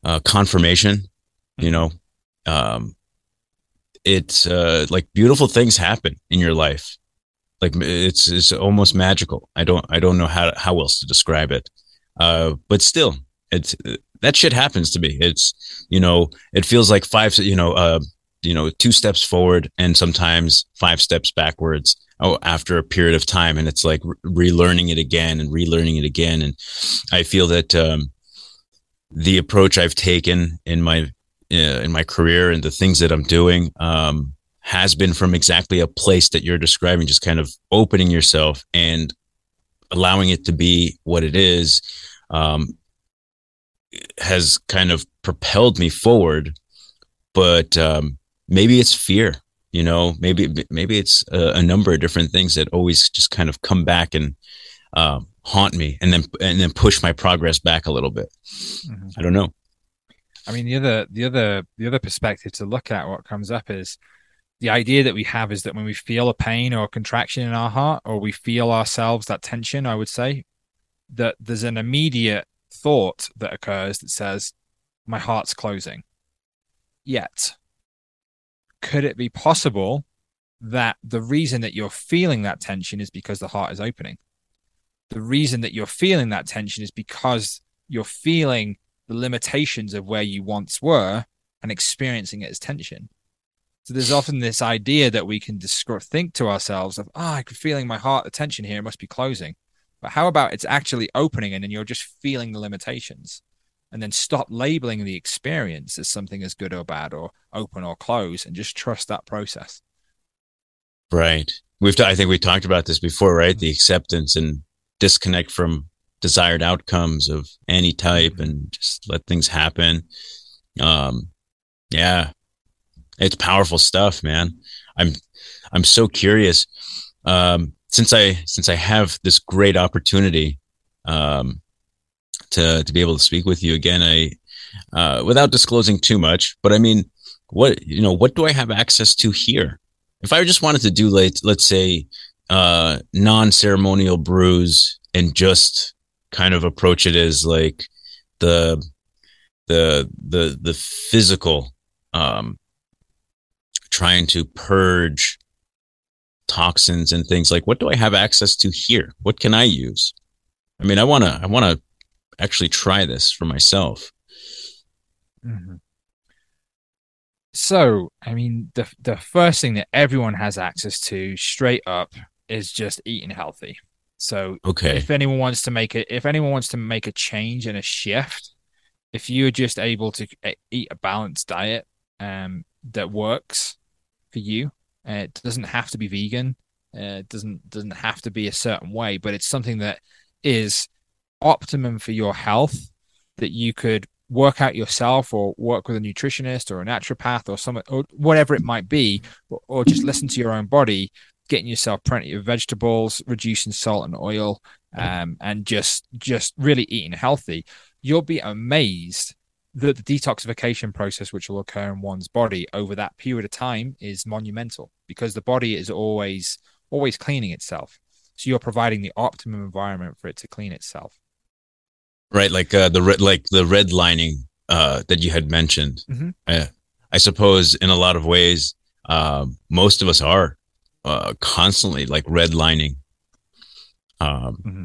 Uh, confirmation. You know, um, it's uh, like beautiful things happen in your life. Like it's it's almost magical. I don't I don't know how how else to describe it. Uh, but still, it's that shit happens to me. It's you know, it feels like five. You know. Uh, you know, two steps forward and sometimes five steps backwards oh, after a period of time. And it's like re- relearning it again and relearning it again. And I feel that um, the approach I've taken in my, uh, in my career and the things that I'm doing um, has been from exactly a place that you're describing, just kind of opening yourself and allowing it to be what it is, um, has kind of propelled me forward. But, um, maybe it's fear, you know, maybe, maybe it's a, a number of different things that always just kind of come back and, um, haunt me and then, and then push my progress back a little bit. Mm-hmm. I don't know. I mean, the other, the other, the other perspective to look at what comes up is the idea that we have is that when we feel a pain or a contraction in our heart, or we feel ourselves, that tension, I would say that there's an immediate thought that occurs that says, my heart's closing. Yet, could it be possible that the reason that you're feeling that tension is because the heart is opening? The reason that you're feeling that tension is because you're feeling the limitations of where you once were and experiencing it as tension. So there's often this idea that we can disc- think to ourselves of, ah, oh, I'm feeling my heart, the tension here, it must be closing. But how about it's actually opening and then you're just feeling the limitations? And then stop labeling the experience as something as good or bad or open or closed, and just trust that process. Right. We've, t- I think we talked about this before, right? The acceptance and disconnect from desired outcomes of any type and just let things happen. Um, yeah, it's powerful stuff, man. I'm, I'm so curious. Um, since I, since I have this great opportunity, um, to to be able to speak with you again, I uh without disclosing too much, but I mean, what you know what do I have access to here? If I just wanted to do like, let's say uh non-ceremonial brews and just kind of approach it as like the the the the physical, um trying to purge toxins and things, like what do I have access to here? What can I use? I mean, I want to I want to actually try this for myself. Mm-hmm. So, I mean, the the first thing that everyone has access to straight up is just eating healthy. So okay. if anyone wants to make it, if anyone wants to make a change and a shift, if you're just able to eat a balanced diet um, that works for you, uh, it doesn't have to be vegan. Uh, it doesn't, doesn't have to be a certain way, but it's something that is optimum for your health that you could work out yourself or work with a nutritionist or a naturopath or some, or whatever it might be, or, or just listen to your own body, getting yourself plenty of vegetables, reducing salt and oil, um, and just, just really eating healthy. You'll be amazed the, the detoxification process which will occur in one's body over that period of time is monumental, because the body is always always cleaning itself. So you're providing the optimum environment for it to clean itself. Right, like uh, the red, like the redlining uh, that you had mentioned. Mm-hmm. I, I suppose in a lot of ways, uh, most of us are uh, constantly like redlining. Um, mm-hmm.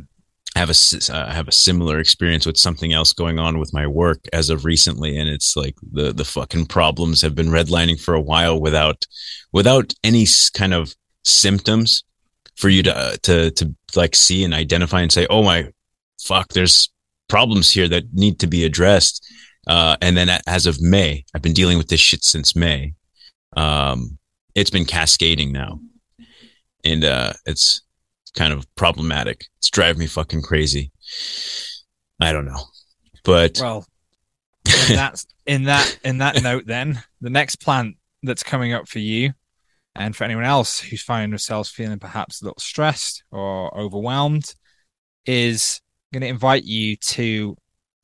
I have a uh, have a similar experience with something else going on with my work as of recently, and it's like the the fucking problems have been redlining for a while without without any kind of symptoms for you to uh, to to like see and identify and say, oh my fuck, there's problems here that need to be addressed. Uh, and then as of May, I've been dealing with this shit since May. Um, it's been cascading now, and uh, it's kind of problematic. It's driving me fucking crazy. I don't know, but well, in that in that in that note, then the next plant that's coming up for you, and for anyone else who's finding themselves feeling perhaps a little stressed or overwhelmed, is going to invite you to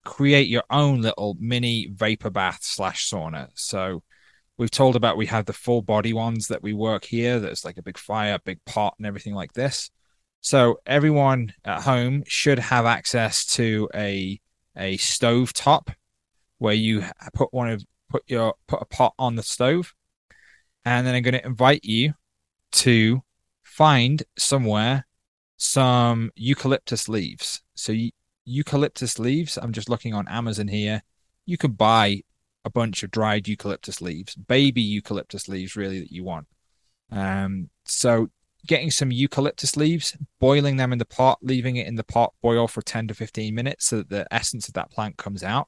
create your own little mini vapor bath slash sauna. So we've told about, we have the full body ones that we work here. There's like a big fire, big pot and everything like this. So everyone at home should have access to a, a stove top where you put one of, put your, put a pot on the stove. And then I'm going to invite you to find somewhere some eucalyptus leaves. So you, eucalyptus leaves, I'm just looking on Amazon here. You could buy a bunch of dried eucalyptus leaves, baby eucalyptus leaves really that you want. Um, so getting some eucalyptus leaves, boiling them in the pot, leaving it in the pot, boil for ten to fifteen minutes so that the essence of that plant comes out.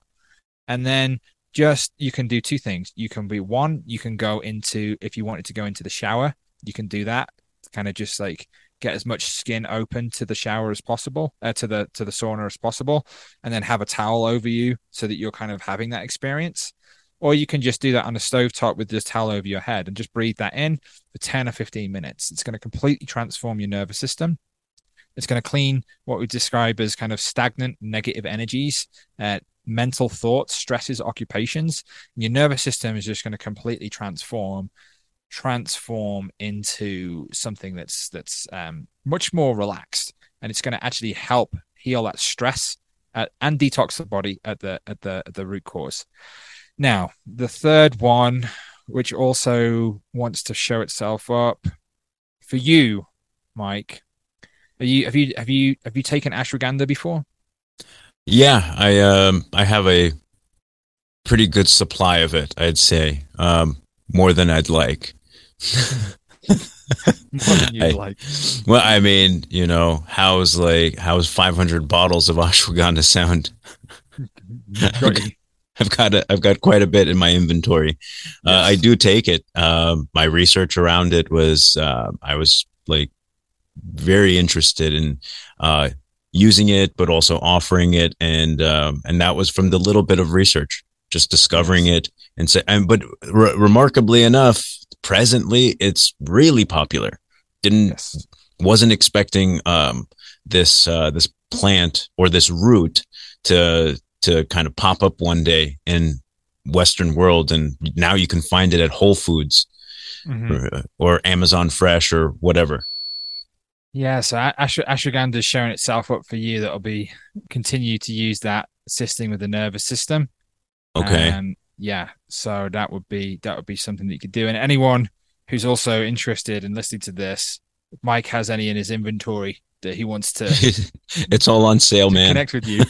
And then just, you can do two things. You can be one, you can go into, if you wanted to go into the shower, you can do that, kind of just like get as much skin open to the shower as possible, uh, to the to the sauna as possible, and then have a towel over you so that you're kind of having that experience. Or you can just do that on a stovetop with this towel over your head and just breathe that in for ten or fifteen minutes. It's going to completely transform your nervous system. It's going to clean what we describe as kind of stagnant negative energies, uh, mental thoughts, stresses, occupations. And your nervous system is just going to completely transform transform into something that's that's um, much more relaxed, and it's going to actually help heal that stress at, and detox the body at the at the at the root cause. Now, the third one, which also wants to show itself up for you, Mike, are you have you have you have you taken ashwagandha before? Yeah, I um I have a pretty good supply of it, I'd say, um, more than I'd like. More than you like. Well, I mean, you know, how's like how's five hundred bottles of ashwagandha sound? I've got a, I've got quite a bit in my inventory. Yes. Uh, I do take it. Um, my research around it was uh, I was like very interested in uh, using it, but also offering it, and um, and that was from the little bit of research, just discovering it, and say. And but re- remarkably enough, presently it's really popular. Didn't yes. wasn't expecting um, this uh, this plant or this root to to kind of pop up one day in Western world, and now you can find it at Whole Foods mm-hmm. or, or Amazon Fresh or whatever. Yeah, so Ash- ashwagandha is showing itself up for you. That'll be continue to use that, assisting with the nervous system. Okay. Um, yeah, so that would be that would be something that you could do. And anyone who's also interested in listening to this, if Mike has any in his inventory that he wants to, it's all on sale, man. Connect with you.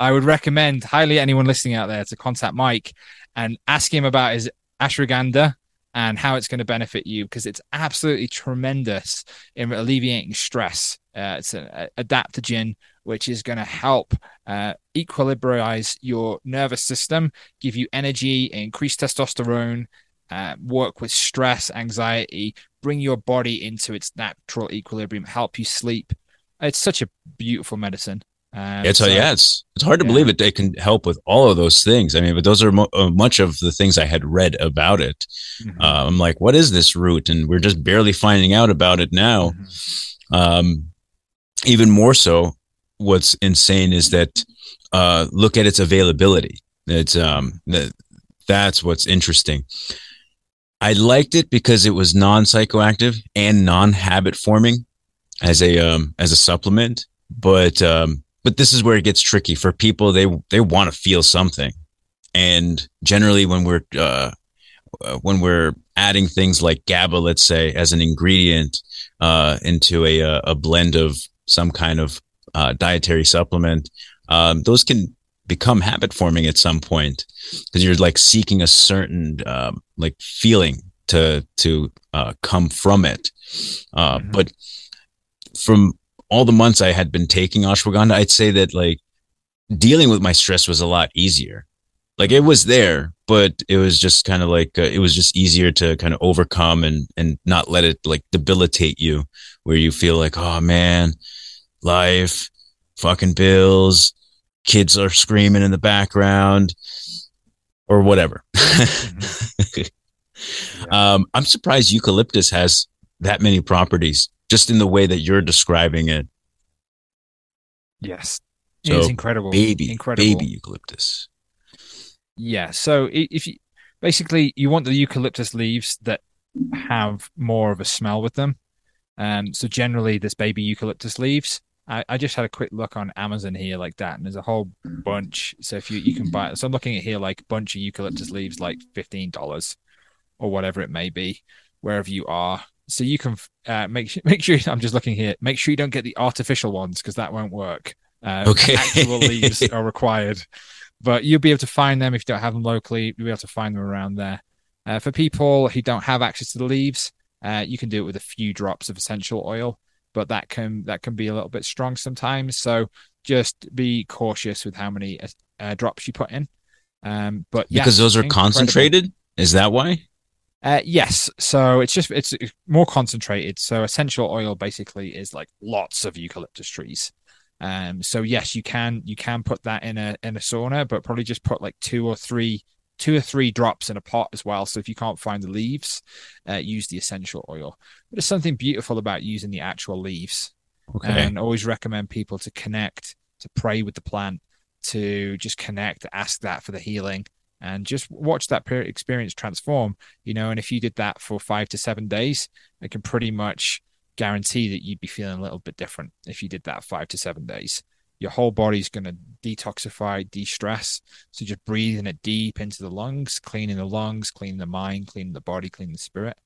I would recommend highly anyone listening out there to contact Mike and ask him about his ashwagandha and how it's going to benefit you, because it's absolutely tremendous in alleviating stress. Uh, it's an adaptogen, which is going to help uh, equilibrize your nervous system, give you energy, increase testosterone, uh, work with stress, anxiety, bring your body into its natural equilibrium, help you sleep. It's such a beautiful medicine. Um, it's so, yeah, it's it's hard to yeah. believe it. It can help with all of those things. I mean, but those are mo- much of the things I had read about it. Mm-hmm. Uh, I'm like, what is this root? And we're just barely finding out about it now. Mm-hmm. Um, even more so, what's insane is that uh, look at its availability. It's um that that's what's interesting. I liked it because it was non-psychoactive and non-habit forming as a um as a supplement, but um but this is where it gets tricky for people. They they want to feel something, and generally when we're uh when we're adding things like GABA, let's say, as an ingredient uh into a a blend of some kind of uh dietary supplement, um those can become habit forming at some point, because you're like seeking a certain um like feeling to to uh come from it. uh mm-hmm. But from all the months I had been taking ashwagandha, I'd say that like dealing with my stress was a lot easier. Like it was there, but it was just kind of like, uh, it was just easier to kind of overcome and, and not let it like debilitate you, where you feel like, oh man, life, fucking bills, kids are screaming in the background or whatever. Mm-hmm. Yeah. Um, I'm surprised eucalyptus has that many properties just in the way that you're describing it. Yes. So, it's incredible. Baby, incredible. Baby eucalyptus. Yeah, so if you basically you want the eucalyptus leaves that have more of a smell with them, um, so generally this baby eucalyptus leaves. I, I just had a quick look on Amazon here like that, and there's a whole bunch. So if you you can buy it, so I'm looking at here like a bunch of eucalyptus leaves, like fifteen dollars or whatever it may be, wherever you are. So you can uh, make make sure I'm just looking here. Make sure you don't get the artificial ones because that won't work. Uh, okay, actual leaves are required. But you'll be able to find them if you don't have them locally. You'll be able to find them around there. Uh, for people who don't have access to the leaves, uh, you can do it with a few drops of essential oil, but that can that can be a little bit strong sometimes. So just be cautious with how many uh, drops you put in. Um, but yeah, because those are incredible. Concentrated, is that why? Uh, yes. So it's just it's more concentrated. So essential oil basically is like lots of eucalyptus trees. Um, so yes, you can, you can put that in a, in a sauna, but probably just put like two or three, two or three drops in a pot as well. So if you can't find the leaves, uh, use the essential oil, but there's something beautiful about using the actual leaves. Okay. And always recommend people to connect, to pray with the plant, to just connect, ask that for the healing and just watch that experience transform, you know, and if you did that for five to seven days, it can pretty much guarantee that you'd be feeling a little bit different if you did that five to seven days. Your whole body's going to detoxify, de-stress, so just breathing it deep into the lungs, cleaning the lungs, cleaning the mind, cleaning the body, cleaning the spirit.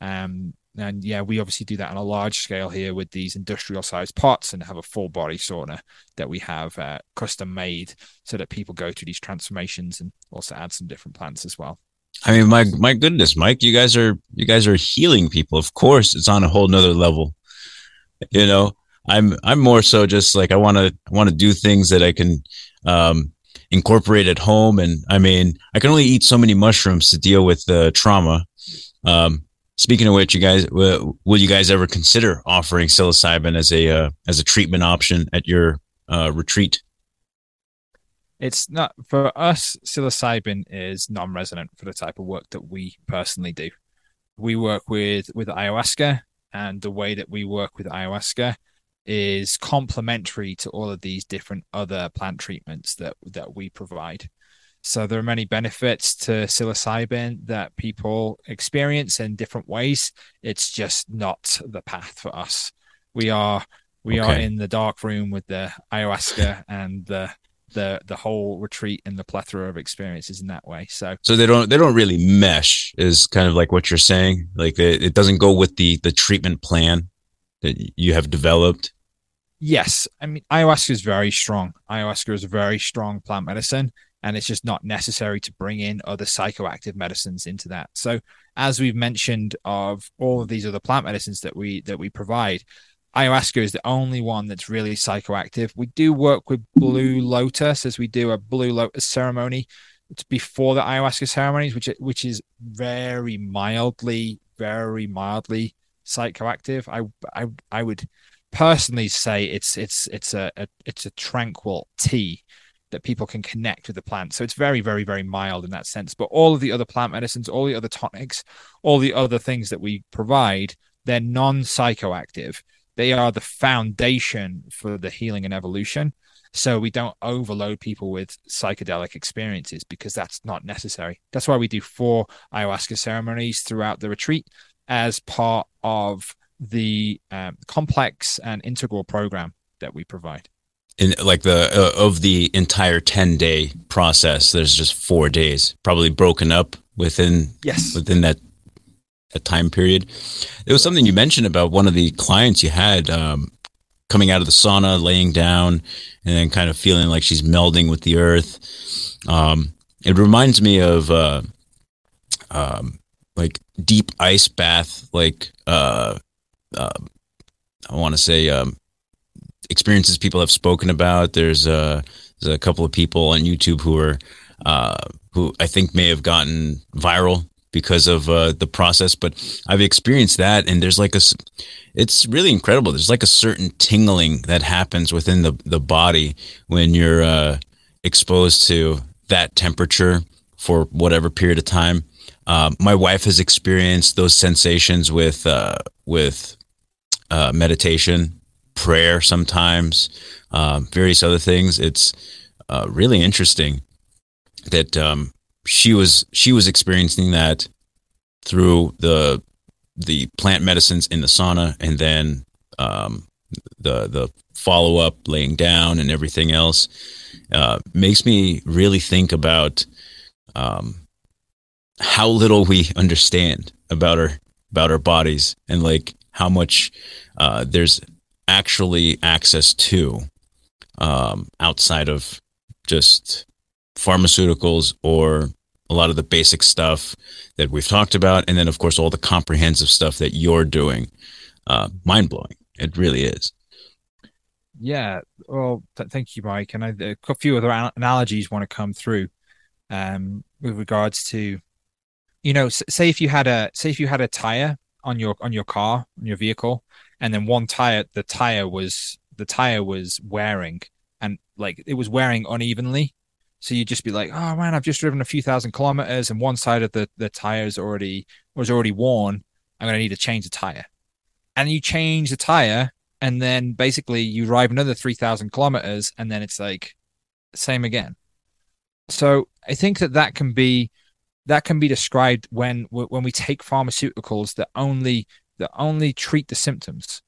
Um and yeah, we obviously do that on a large scale here with these industrial sized pots and have a full body sauna that we have uh, custom made so that people go through these transformations, and also add some different plants as well. I mean, my my goodness, Mike, you guys are you guys are healing people. Of course, it's on a whole nother level. You know, I'm I'm more so just like I want to I want to do things that I can um, incorporate at home. And I mean, I can only eat so many mushrooms to deal with the uh, trauma. Um, speaking of which, you guys, will, will you guys ever consider offering psilocybin as a uh, as a treatment option at your uh, retreat? It's not for us. Psilocybin is non-resonant for the type of work that we personally do. We work with, with ayahuasca, and the way that we work with ayahuasca is complementary to all of these different other plant treatments that, that we provide. So there are many benefits to psilocybin that people experience in different ways. It's just not the path for us. We are, we okay. are in the dark room with the ayahuasca and the, the the whole retreat and the plethora of experiences in that way. So so they don't they don't really mesh is kind of like what you're saying. Like it, it doesn't go with the the treatment plan that you have developed. Yes. I mean, ayahuasca is very strong. Ayahuasca is a very strong plant medicine, and it's just not necessary to bring in other psychoactive medicines into that. So as we've mentioned, of all of these other plant medicines that we that we provide, ayahuasca is the only one that's really psychoactive. We do work with blue lotus, as we do a blue lotus ceremony before the ayahuasca ceremonies, which which is very mildly, very mildly psychoactive. I I I would personally say it's it's it's a, a it's a tranquil tea that people can connect with the plant. So it's very, very, very mild in that sense. But all of the other plant medicines, all the other tonics, all the other things that we provide, they're non-psychoactive. They are the foundation for the healing and evolution. So we don't overload people with psychedelic experiences because that's not necessary. That's why we do four ayahuasca ceremonies throughout the retreat as part of the um, complex and integral program that we provide. In like the uh, of the entire ten-day process, there's just four days, probably broken up within yes within that, that time period. It was something you mentioned about one of the clients you had um, coming out of the sauna, laying down, and then kind of feeling like she's melding with the earth. Um, it reminds me of uh, um, like deep ice bath, like uh, uh, I want to say. Um, experiences people have spoken about. There's a, there's a couple of people on YouTube who are uh, who I think may have gotten viral because of uh, the process, but I've experienced that, and there's like a, it's really incredible. There's like a certain tingling that happens within the, the body when you're uh, exposed to that temperature for whatever period of time. Uh, my wife has experienced those sensations with uh, with uh, meditation, prayer sometimes, um, various other things. It's uh, really interesting that um, she was she was experiencing that through the the plant medicines in the sauna, and then um, the the follow up, laying down, and everything else. Uh, makes me really think about um, how little we understand about our about our bodies, and like how much uh, there's actually access to um, outside of just pharmaceuticals or a lot of the basic stuff that we've talked about. And then, of course, all the comprehensive stuff that you're doing. Uh, mind-blowing. It really is. Yeah. Well, th- thank you, Mike. And I, a few other an- analogies want to come through um, with regards to, you know, s- say if you had a, say if you had a tire on your, on your car, on your vehicle, and then one tire, the tire was the tire was wearing, and like it was wearing unevenly. So you'd just be like, "Oh man, I've just driven a few thousand kilometers, and one side of the the tire's already was already worn. I'm gonna need to change the tire." And you change the tire, and then basically you drive another three thousand kilometers, and then it's like same again. So I think that that can be that can be described when when we take pharmaceuticals that only. that only treat the symptoms.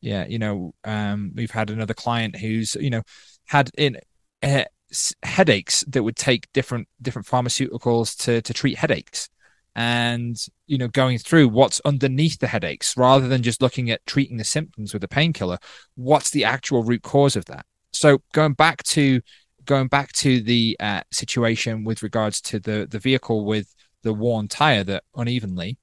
Yeah, you know, um, we've had another client who's, you know, had in uh, headaches that would take different different pharmaceuticals to to treat headaches, and you know, going through what's underneath the headaches rather than just looking at treating the symptoms with a painkiller. What's the actual root cause of that? So going back to going back to the uh, situation with regards to the the vehicle with the worn tire that unevenly.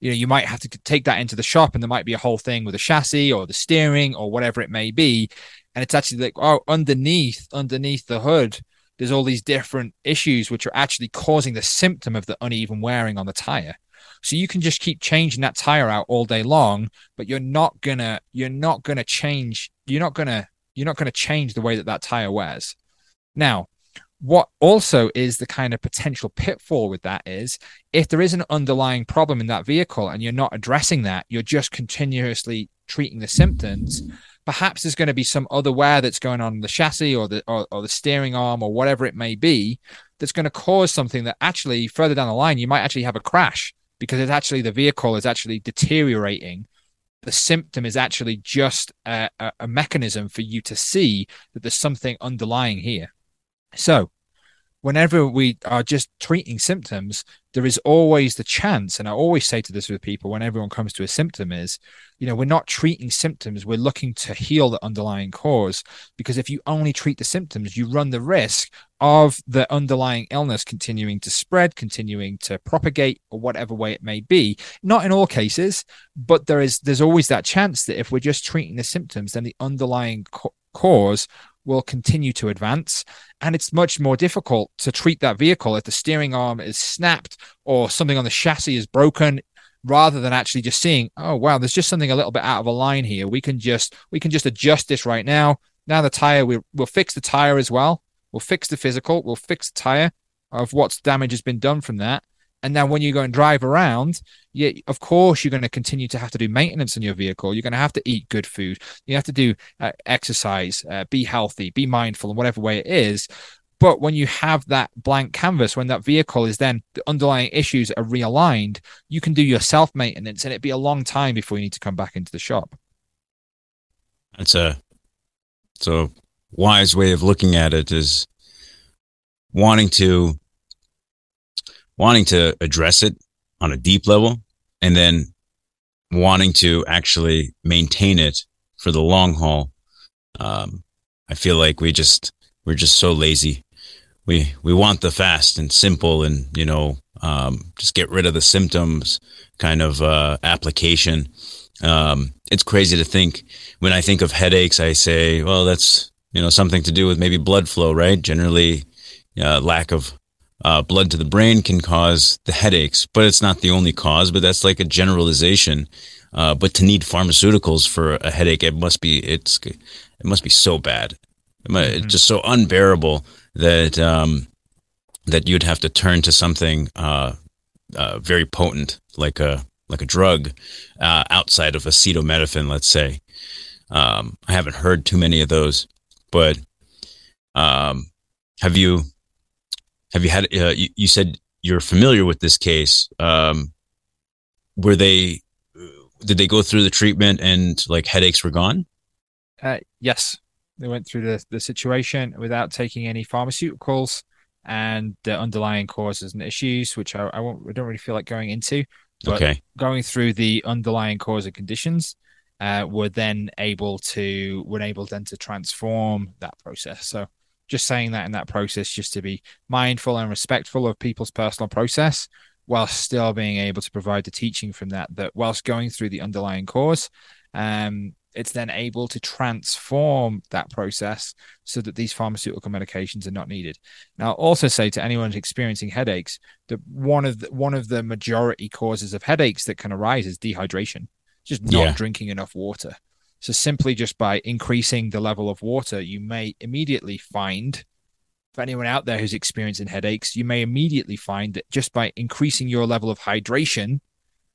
You know, you might have to take that into the shop, and there might be a whole thing with the chassis or the steering or whatever it may be. And it's actually like, oh, underneath, underneath the hood, there's all these different issues which are actually causing the symptom of the uneven wearing on the tire. So you can just keep changing that tire out all day long, but you're not gonna, you're not gonna change, you're not gonna, you're not gonna change the way that that tire wears. Now, what also is the kind of potential pitfall with that is if there is an underlying problem in that vehicle and you're not addressing that, you're just continuously treating the symptoms. Perhaps there's going to be some other wear that's going on in the chassis or the or, or the steering arm or whatever it may be that's going to cause something that actually further down the line you might actually have a crash because it's actually the vehicle is actually deteriorating. The symptom is actually just a, a, a mechanism for you to see that there's something underlying here. So whenever we are just treating symptoms, there is always the chance, and I always say to this with people when everyone comes to a symptom is, you know, we're not treating symptoms. We're looking to heal the underlying cause, because if you only treat the symptoms, you run the risk of the underlying illness continuing to spread, continuing to propagate, or whatever way it may be. Not in all cases, but there is there's always that chance that if we're just treating the symptoms, then the underlying co- cause will continue to advance, and it's much more difficult to treat that vehicle if the steering arm is snapped or something on the chassis is broken, rather than actually just seeing, oh wow, there's just something a little bit out of a line here. We can just we can just adjust this right now. Now the tire, we, we'll fix the tire as well. We'll fix the physical. We'll fix the tire of what's damage has been done from that, And now when you go and drive around, yeah, of course, you're going to continue to have to do maintenance on your vehicle. You're going to have to eat good food. You have to do uh, exercise, uh, be healthy, be mindful in whatever way it is. But when you have that blank canvas, when that vehicle is then the underlying issues are realigned, you can do your self-maintenance, and it'd be a long time before you need to come back into the shop. That's a, it's a wise way of looking at it, is wanting to wanting to address it on a deep level, and then wanting to actually maintain it for the long haul. Um, I feel like we just we're just so lazy. We we want the fast and simple, and you know, um, just get rid of the symptoms kind of uh, application. Um, it's crazy to think. When I think of headaches, I say, well, that's you know something to do with maybe blood flow, right? Generally, uh, lack of Uh, blood to the brain can cause the headaches, but it's not the only cause, but that's like a generalization. Uh, but to need pharmaceuticals for a headache, it must be, it's, it must be so bad. It might, mm-hmm. It's just so unbearable that, um, that you'd have to turn to something, uh, uh, very potent, like a, like a drug, uh, outside of acetaminophen, let's say. Um, I haven't heard too many of those, but, um, have you, Have you had, uh, you, you said you're familiar with this case. Um, were they, did they go through the treatment and like headaches were gone? Uh, yes. They went through the, the situation without taking any pharmaceuticals, and the underlying causes and issues, which I, I, won't, I don't really feel like going into. But okay. Going through the underlying cause of conditions, uh, were then able to, were able then to transform that process. So, just saying that in that process, just to be mindful and respectful of people's personal process, while still being able to provide the teaching from that, that whilst going through the underlying cause, um, it's then able to transform that process so that these pharmaceutical medications are not needed. Now, I'll also say to anyone experiencing headaches that one of the, one of the majority causes of headaches that can arise is dehydration, just not yeah. drinking enough water. So simply just by increasing the level of water, you may immediately find, for anyone out there who's experiencing headaches, you may immediately find that just by increasing your level of hydration,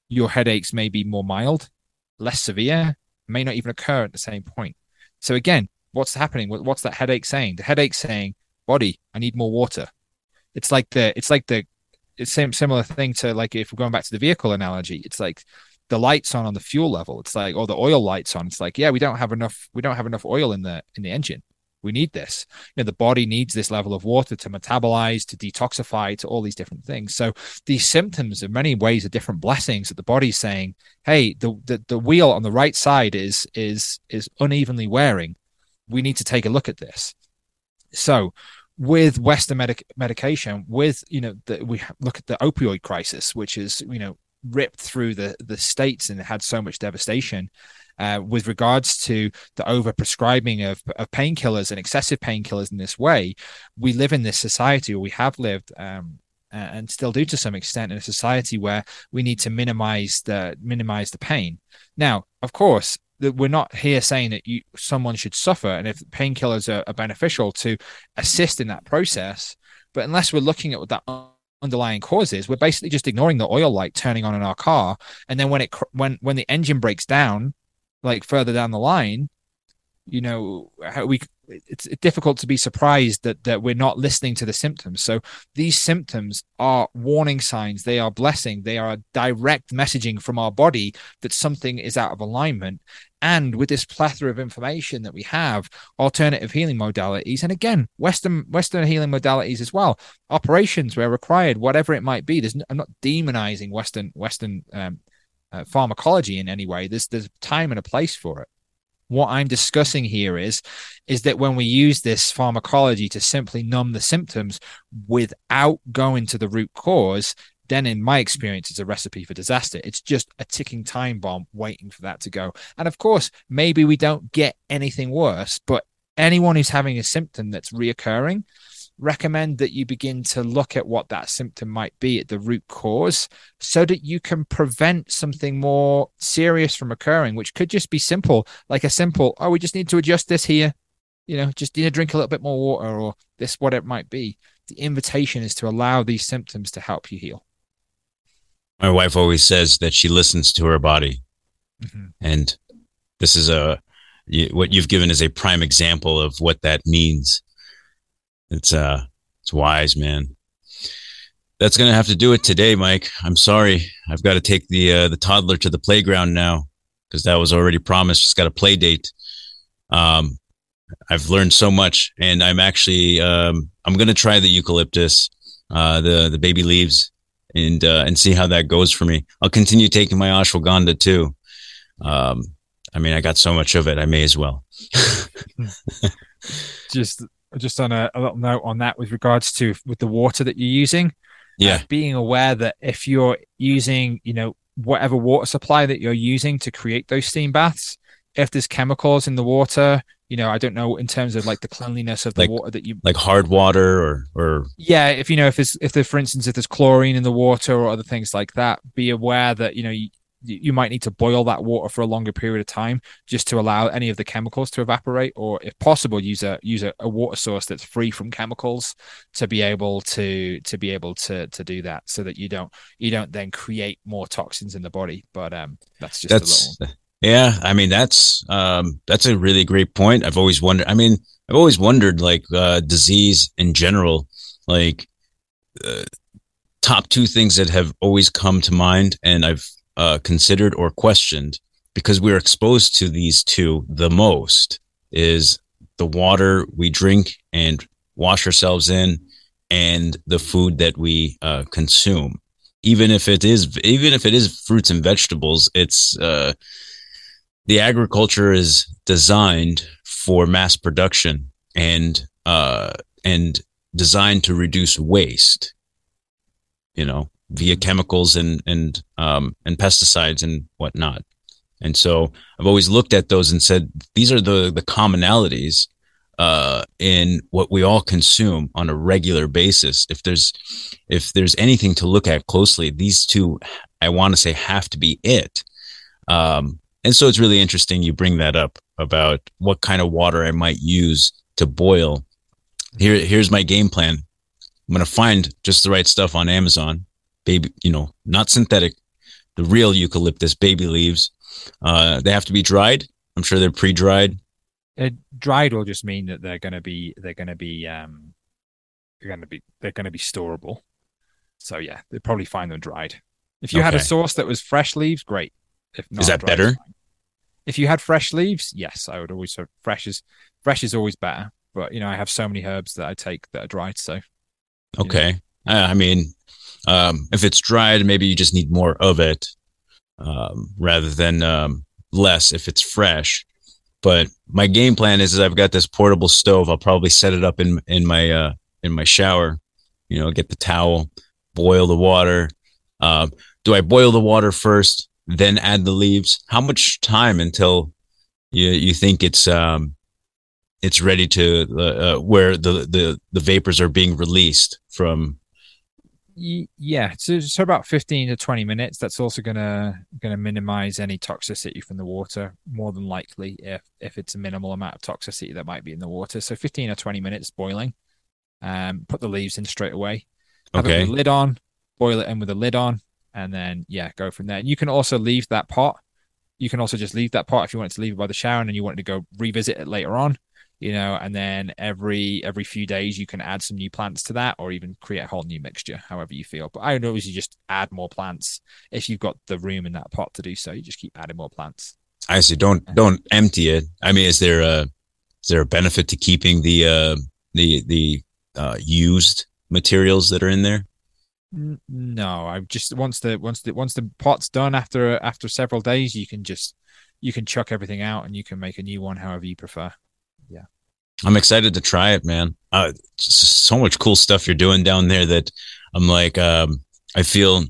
your headaches may be more mild, less severe, may not even occur at the same point. So again, what's happening? What's that headache saying? The headache's saying, body, I need more water. It's like the, it's like the, it's same similar thing to like, if we're going back to the vehicle analogy, it's like, the lights on on the fuel level, it's like, or the oil lights on, it's like, yeah, we don't have enough, we don't have enough oil in the, in the engine. We need this. You know, the body needs this level of water to metabolize, to detoxify, to all these different things. So these symptoms in many ways are different blessings that the body's saying, hey, the, the, the wheel on the right side is, is, is unevenly wearing. We need to take a look at this. So with Western medic- medication, with, you know, the, we look at the opioid crisis, which is, you know, ripped through the the states and had so much devastation uh, with regards to the overprescribing of, of painkillers and excessive painkillers in this way. We live in this society, or we have lived um, and still do to some extent, in a society where we need to minimize the minimize the pain. Now, of course, we're not here saying that you, someone should suffer, and if painkillers are, are beneficial to assist in that process, but unless we're looking at that underlying causes, we're basically just ignoring the oil light turning on in our car, and then when it when when the engine breaks down, like further down the line, you know, how we it's difficult to be surprised that that we're not listening to the symptoms. So these symptoms are warning signs, they are blessing, they are direct messaging from our body that something is out of alignment. And with this plethora of information that we have, alternative healing modalities, and again, Western Western healing modalities as well, operations where required, whatever it might be. There's, I'm not demonizing Western Western um, uh, pharmacology in any way. There's there's time and a place for it. What I'm discussing here is is that when we use this pharmacology to simply numb the symptoms without going to the root cause, then in my experience, it's a recipe for disaster. It's just a ticking time bomb waiting for that to go. And of course, maybe we don't get anything worse, but anyone who's having a symptom that's reoccurring, recommend that you begin to look at what that symptom might be at the root cause, so that you can prevent something more serious from occurring, which could just be simple, like a simple, oh, we just need to adjust this here. You know, just you know, drink a little bit more water, or this, whatever it might be. The invitation is to allow these symptoms to help you heal. My wife always says that she listens to her body. Mm-hmm. And this is a, what you've given is a prime example of what that means. It's uh, it's wise, man. That's going to have to do it today, Mike. I'm sorry. I've got to take the uh, the toddler to the playground now because that was already promised. She's got a play date. Um, I've learned so much, and I'm actually um, I'm going to try the eucalyptus, uh, the the baby leaves, and uh, and see how that goes for me. I'll continue taking my ashwagandha too. Um, I mean, I got so much of it. I may as well. Just. Just on a, a little note on that with regards to with the water that you're using, yeah, uh, being aware that if you're using, you know, whatever water supply that you're using to create those steam baths, if there's chemicals in the water, you know, I don't know in terms of like the cleanliness of the like, water that you like hard water or, or yeah, if you know, if it's, if there, for instance, if there's chlorine in the water or other things like that, be aware that, you know, you, you might need to boil that water for a longer period of time just to allow any of the chemicals to evaporate, or if possible, use a use a, a water source that's free from chemicals to be able to to be able to to do that, so that you don't you don't then create more toxins in the body. But um, that's just that's, a little. Yeah, I mean that's um that's a really great point. I've always wondered. I mean, I've always wondered like uh, disease in general, like uh, top two things that have always come to mind, and I've. Uh, considered or questioned because we're exposed to these two the most is the water we drink and wash ourselves in and the food that we uh, consume. Even if it is, even if it is fruits and vegetables, it's uh, the agriculture is designed for mass production and uh, and designed to reduce waste. You know. Via chemicals and and um and pesticides and whatnot. And so I've always looked at those and said, these are the the commonalities uh in what we all consume on a regular basis. If there's if there's anything to look at closely, these two I want to say have to be it. Um and so it's really interesting you bring that up about what kind of water I might use to boil. Here here's my game plan. I'm going to find just the right stuff on Amazon. Baby, you know, not synthetic, the real eucalyptus baby leaves. Uh, they have to be dried. I'm sure they're pre-dried. Uh, dried will just mean that they're going to be, they're going to be, um, they're going to be, they're going to be storable. So yeah, they probably find them dried. If you okay. had a source that was fresh leaves, great. If not, is that better? Fine. If you had fresh leaves, yes, I would always have fresh is fresh is always better. But you know, I have so many herbs that I take that are dried. So okay, you know. uh, I mean. Um, if it's dried, maybe you just need more of it, um, rather than, um, less if it's fresh. But my game plan is, is I've got this portable stove. I'll probably set it up in, in my, uh, in my shower, you know, get the towel, boil the water. Um, do I boil the water first, then add the leaves? How much time until you, you think it's, um, it's ready to, uh, uh where the, the, the vapors are being released from? Yeah, so, so about fifteen to twenty minutes. That's also gonna gonna minimize any toxicity from the water, more than likely, if if it's a minimal amount of toxicity that might be in the water. So fifteen or twenty minutes boiling. Um, put the leaves in straight away. Have okay. it with the lid on, boil it in with the lid on, and then yeah, go from there. And you can also leave that pot. You can also just leave that pot if you want to leave it by the shower and then you want to go revisit it later on. You know, and then every every few days you can add some new plants to that, or even create a whole new mixture, however you feel. But I would always just add more plants if you've got the room in that pot to do so. You just keep adding more plants. I see. Don't don't empty it. I mean, is there a is there a benefit to keeping the uh, the the uh, used materials that are in there? No, I just once the once the once the pot's done after after several days, you can just you can chuck everything out and you can make a new one however you prefer. Yeah, I'm excited to try it, man. Uh, just so much cool stuff you're doing down there that I'm like, um, I feel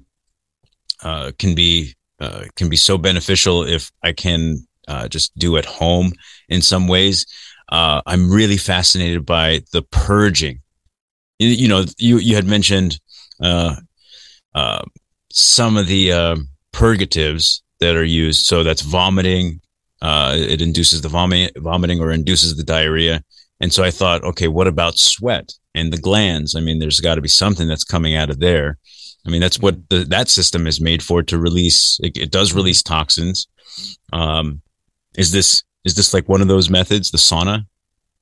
uh, can be uh, can be so beneficial if I can uh, just do at home in some ways. Uh, I'm really fascinated by the purging. You, you know, you you had mentioned uh, uh, some of the uh, purgatives that are used. So that's vomiting. Uh, it induces the vomit, vomiting or induces the diarrhea. And so I thought, okay, what about sweat and the glands? I mean, there's got to be something that's coming out of there. I mean, that's what the, that system is made for, to release. It, it does release toxins. Um, is this is this like one of those methods, the sauna?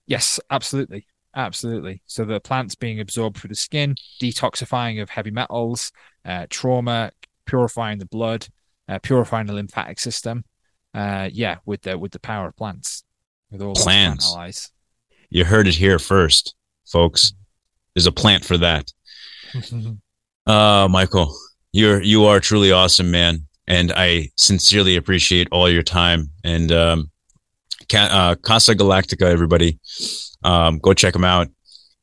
Yes, absolutely. Absolutely. So the plants being absorbed through the skin, detoxifying of heavy metals, uh, trauma, purifying the blood, uh, purifying the lymphatic system. Uh, yeah, with the with the power of plants. With all plants. Plant allies. You heard it here first, folks. There's a plant for that. Uh, Michael, you're you are truly awesome, man, and I sincerely appreciate all your time. And um, Ca- uh, Casa Galactica, everybody, um, go check them out.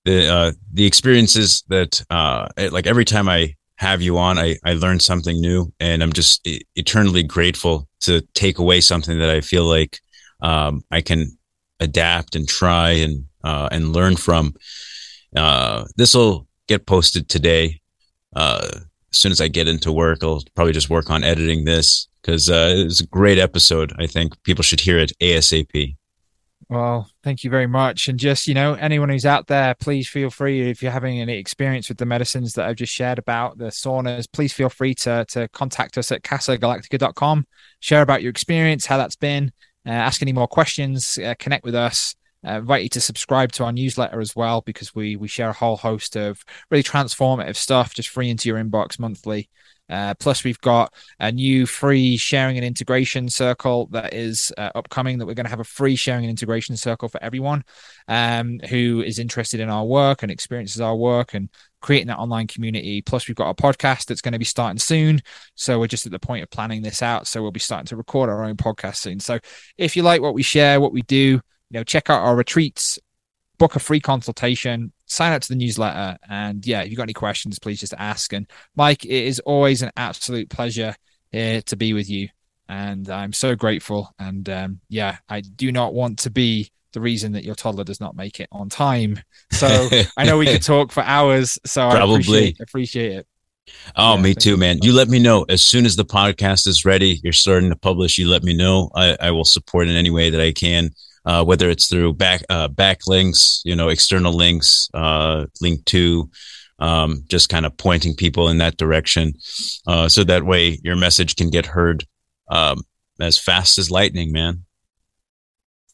The uh, the experiences that uh, like every time I have you on, I I learn something new, and I'm just e- eternally grateful to take away something that I feel like um, I can adapt and try and uh, and learn from. Uh, this will get posted today. Uh, as soon as I get into work, I'll probably just work on editing this, because uh, it's a great episode. I think people should hear it ASAP. Well, thank you very much. And just, you know, anyone who's out there, please feel free, if you're having any experience with the medicines that I've just shared about, the saunas, please feel free to to contact us at casa galactica dot com. Share about your experience, how that's been, uh, ask any more questions, uh, connect with us. I uh, invite you to subscribe to our newsletter as well, because we we share a whole host of really transformative stuff just free into your inbox monthly. Uh, plus, we've got a new free sharing and integration circle that is uh, upcoming, that we're going to have a free sharing and integration circle for everyone um, who is interested in our work and experiences our work and creating that online community. Plus, we've got a podcast that's going to be starting soon. So we're just at the point of planning this out. So we'll be starting to record our own podcast soon. So if you like what we share, what we do, you know, check out our retreats, book a free consultation, sign up to the newsletter. And yeah, if you've got any questions, please just ask. And Mike, it is always an absolute pleasure here to be with you. And I'm so grateful. And um, yeah, I do not want to be the reason that your toddler does not make it on time. So I know we could talk for hours. So Probably. I appreciate, appreciate it. Oh, yeah, me too, man. You let me know as soon as the podcast is ready. You're starting to publish. You let me know. I, I will support in any way that I can. Uh, whether it's through back uh, backlinks, you know, external links, uh, link to, um, just kind of pointing people in that direction, uh, so that way your message can get heard um, as fast as lightning, man.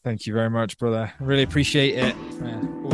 Thank you very much, brother. I really appreciate it. Man.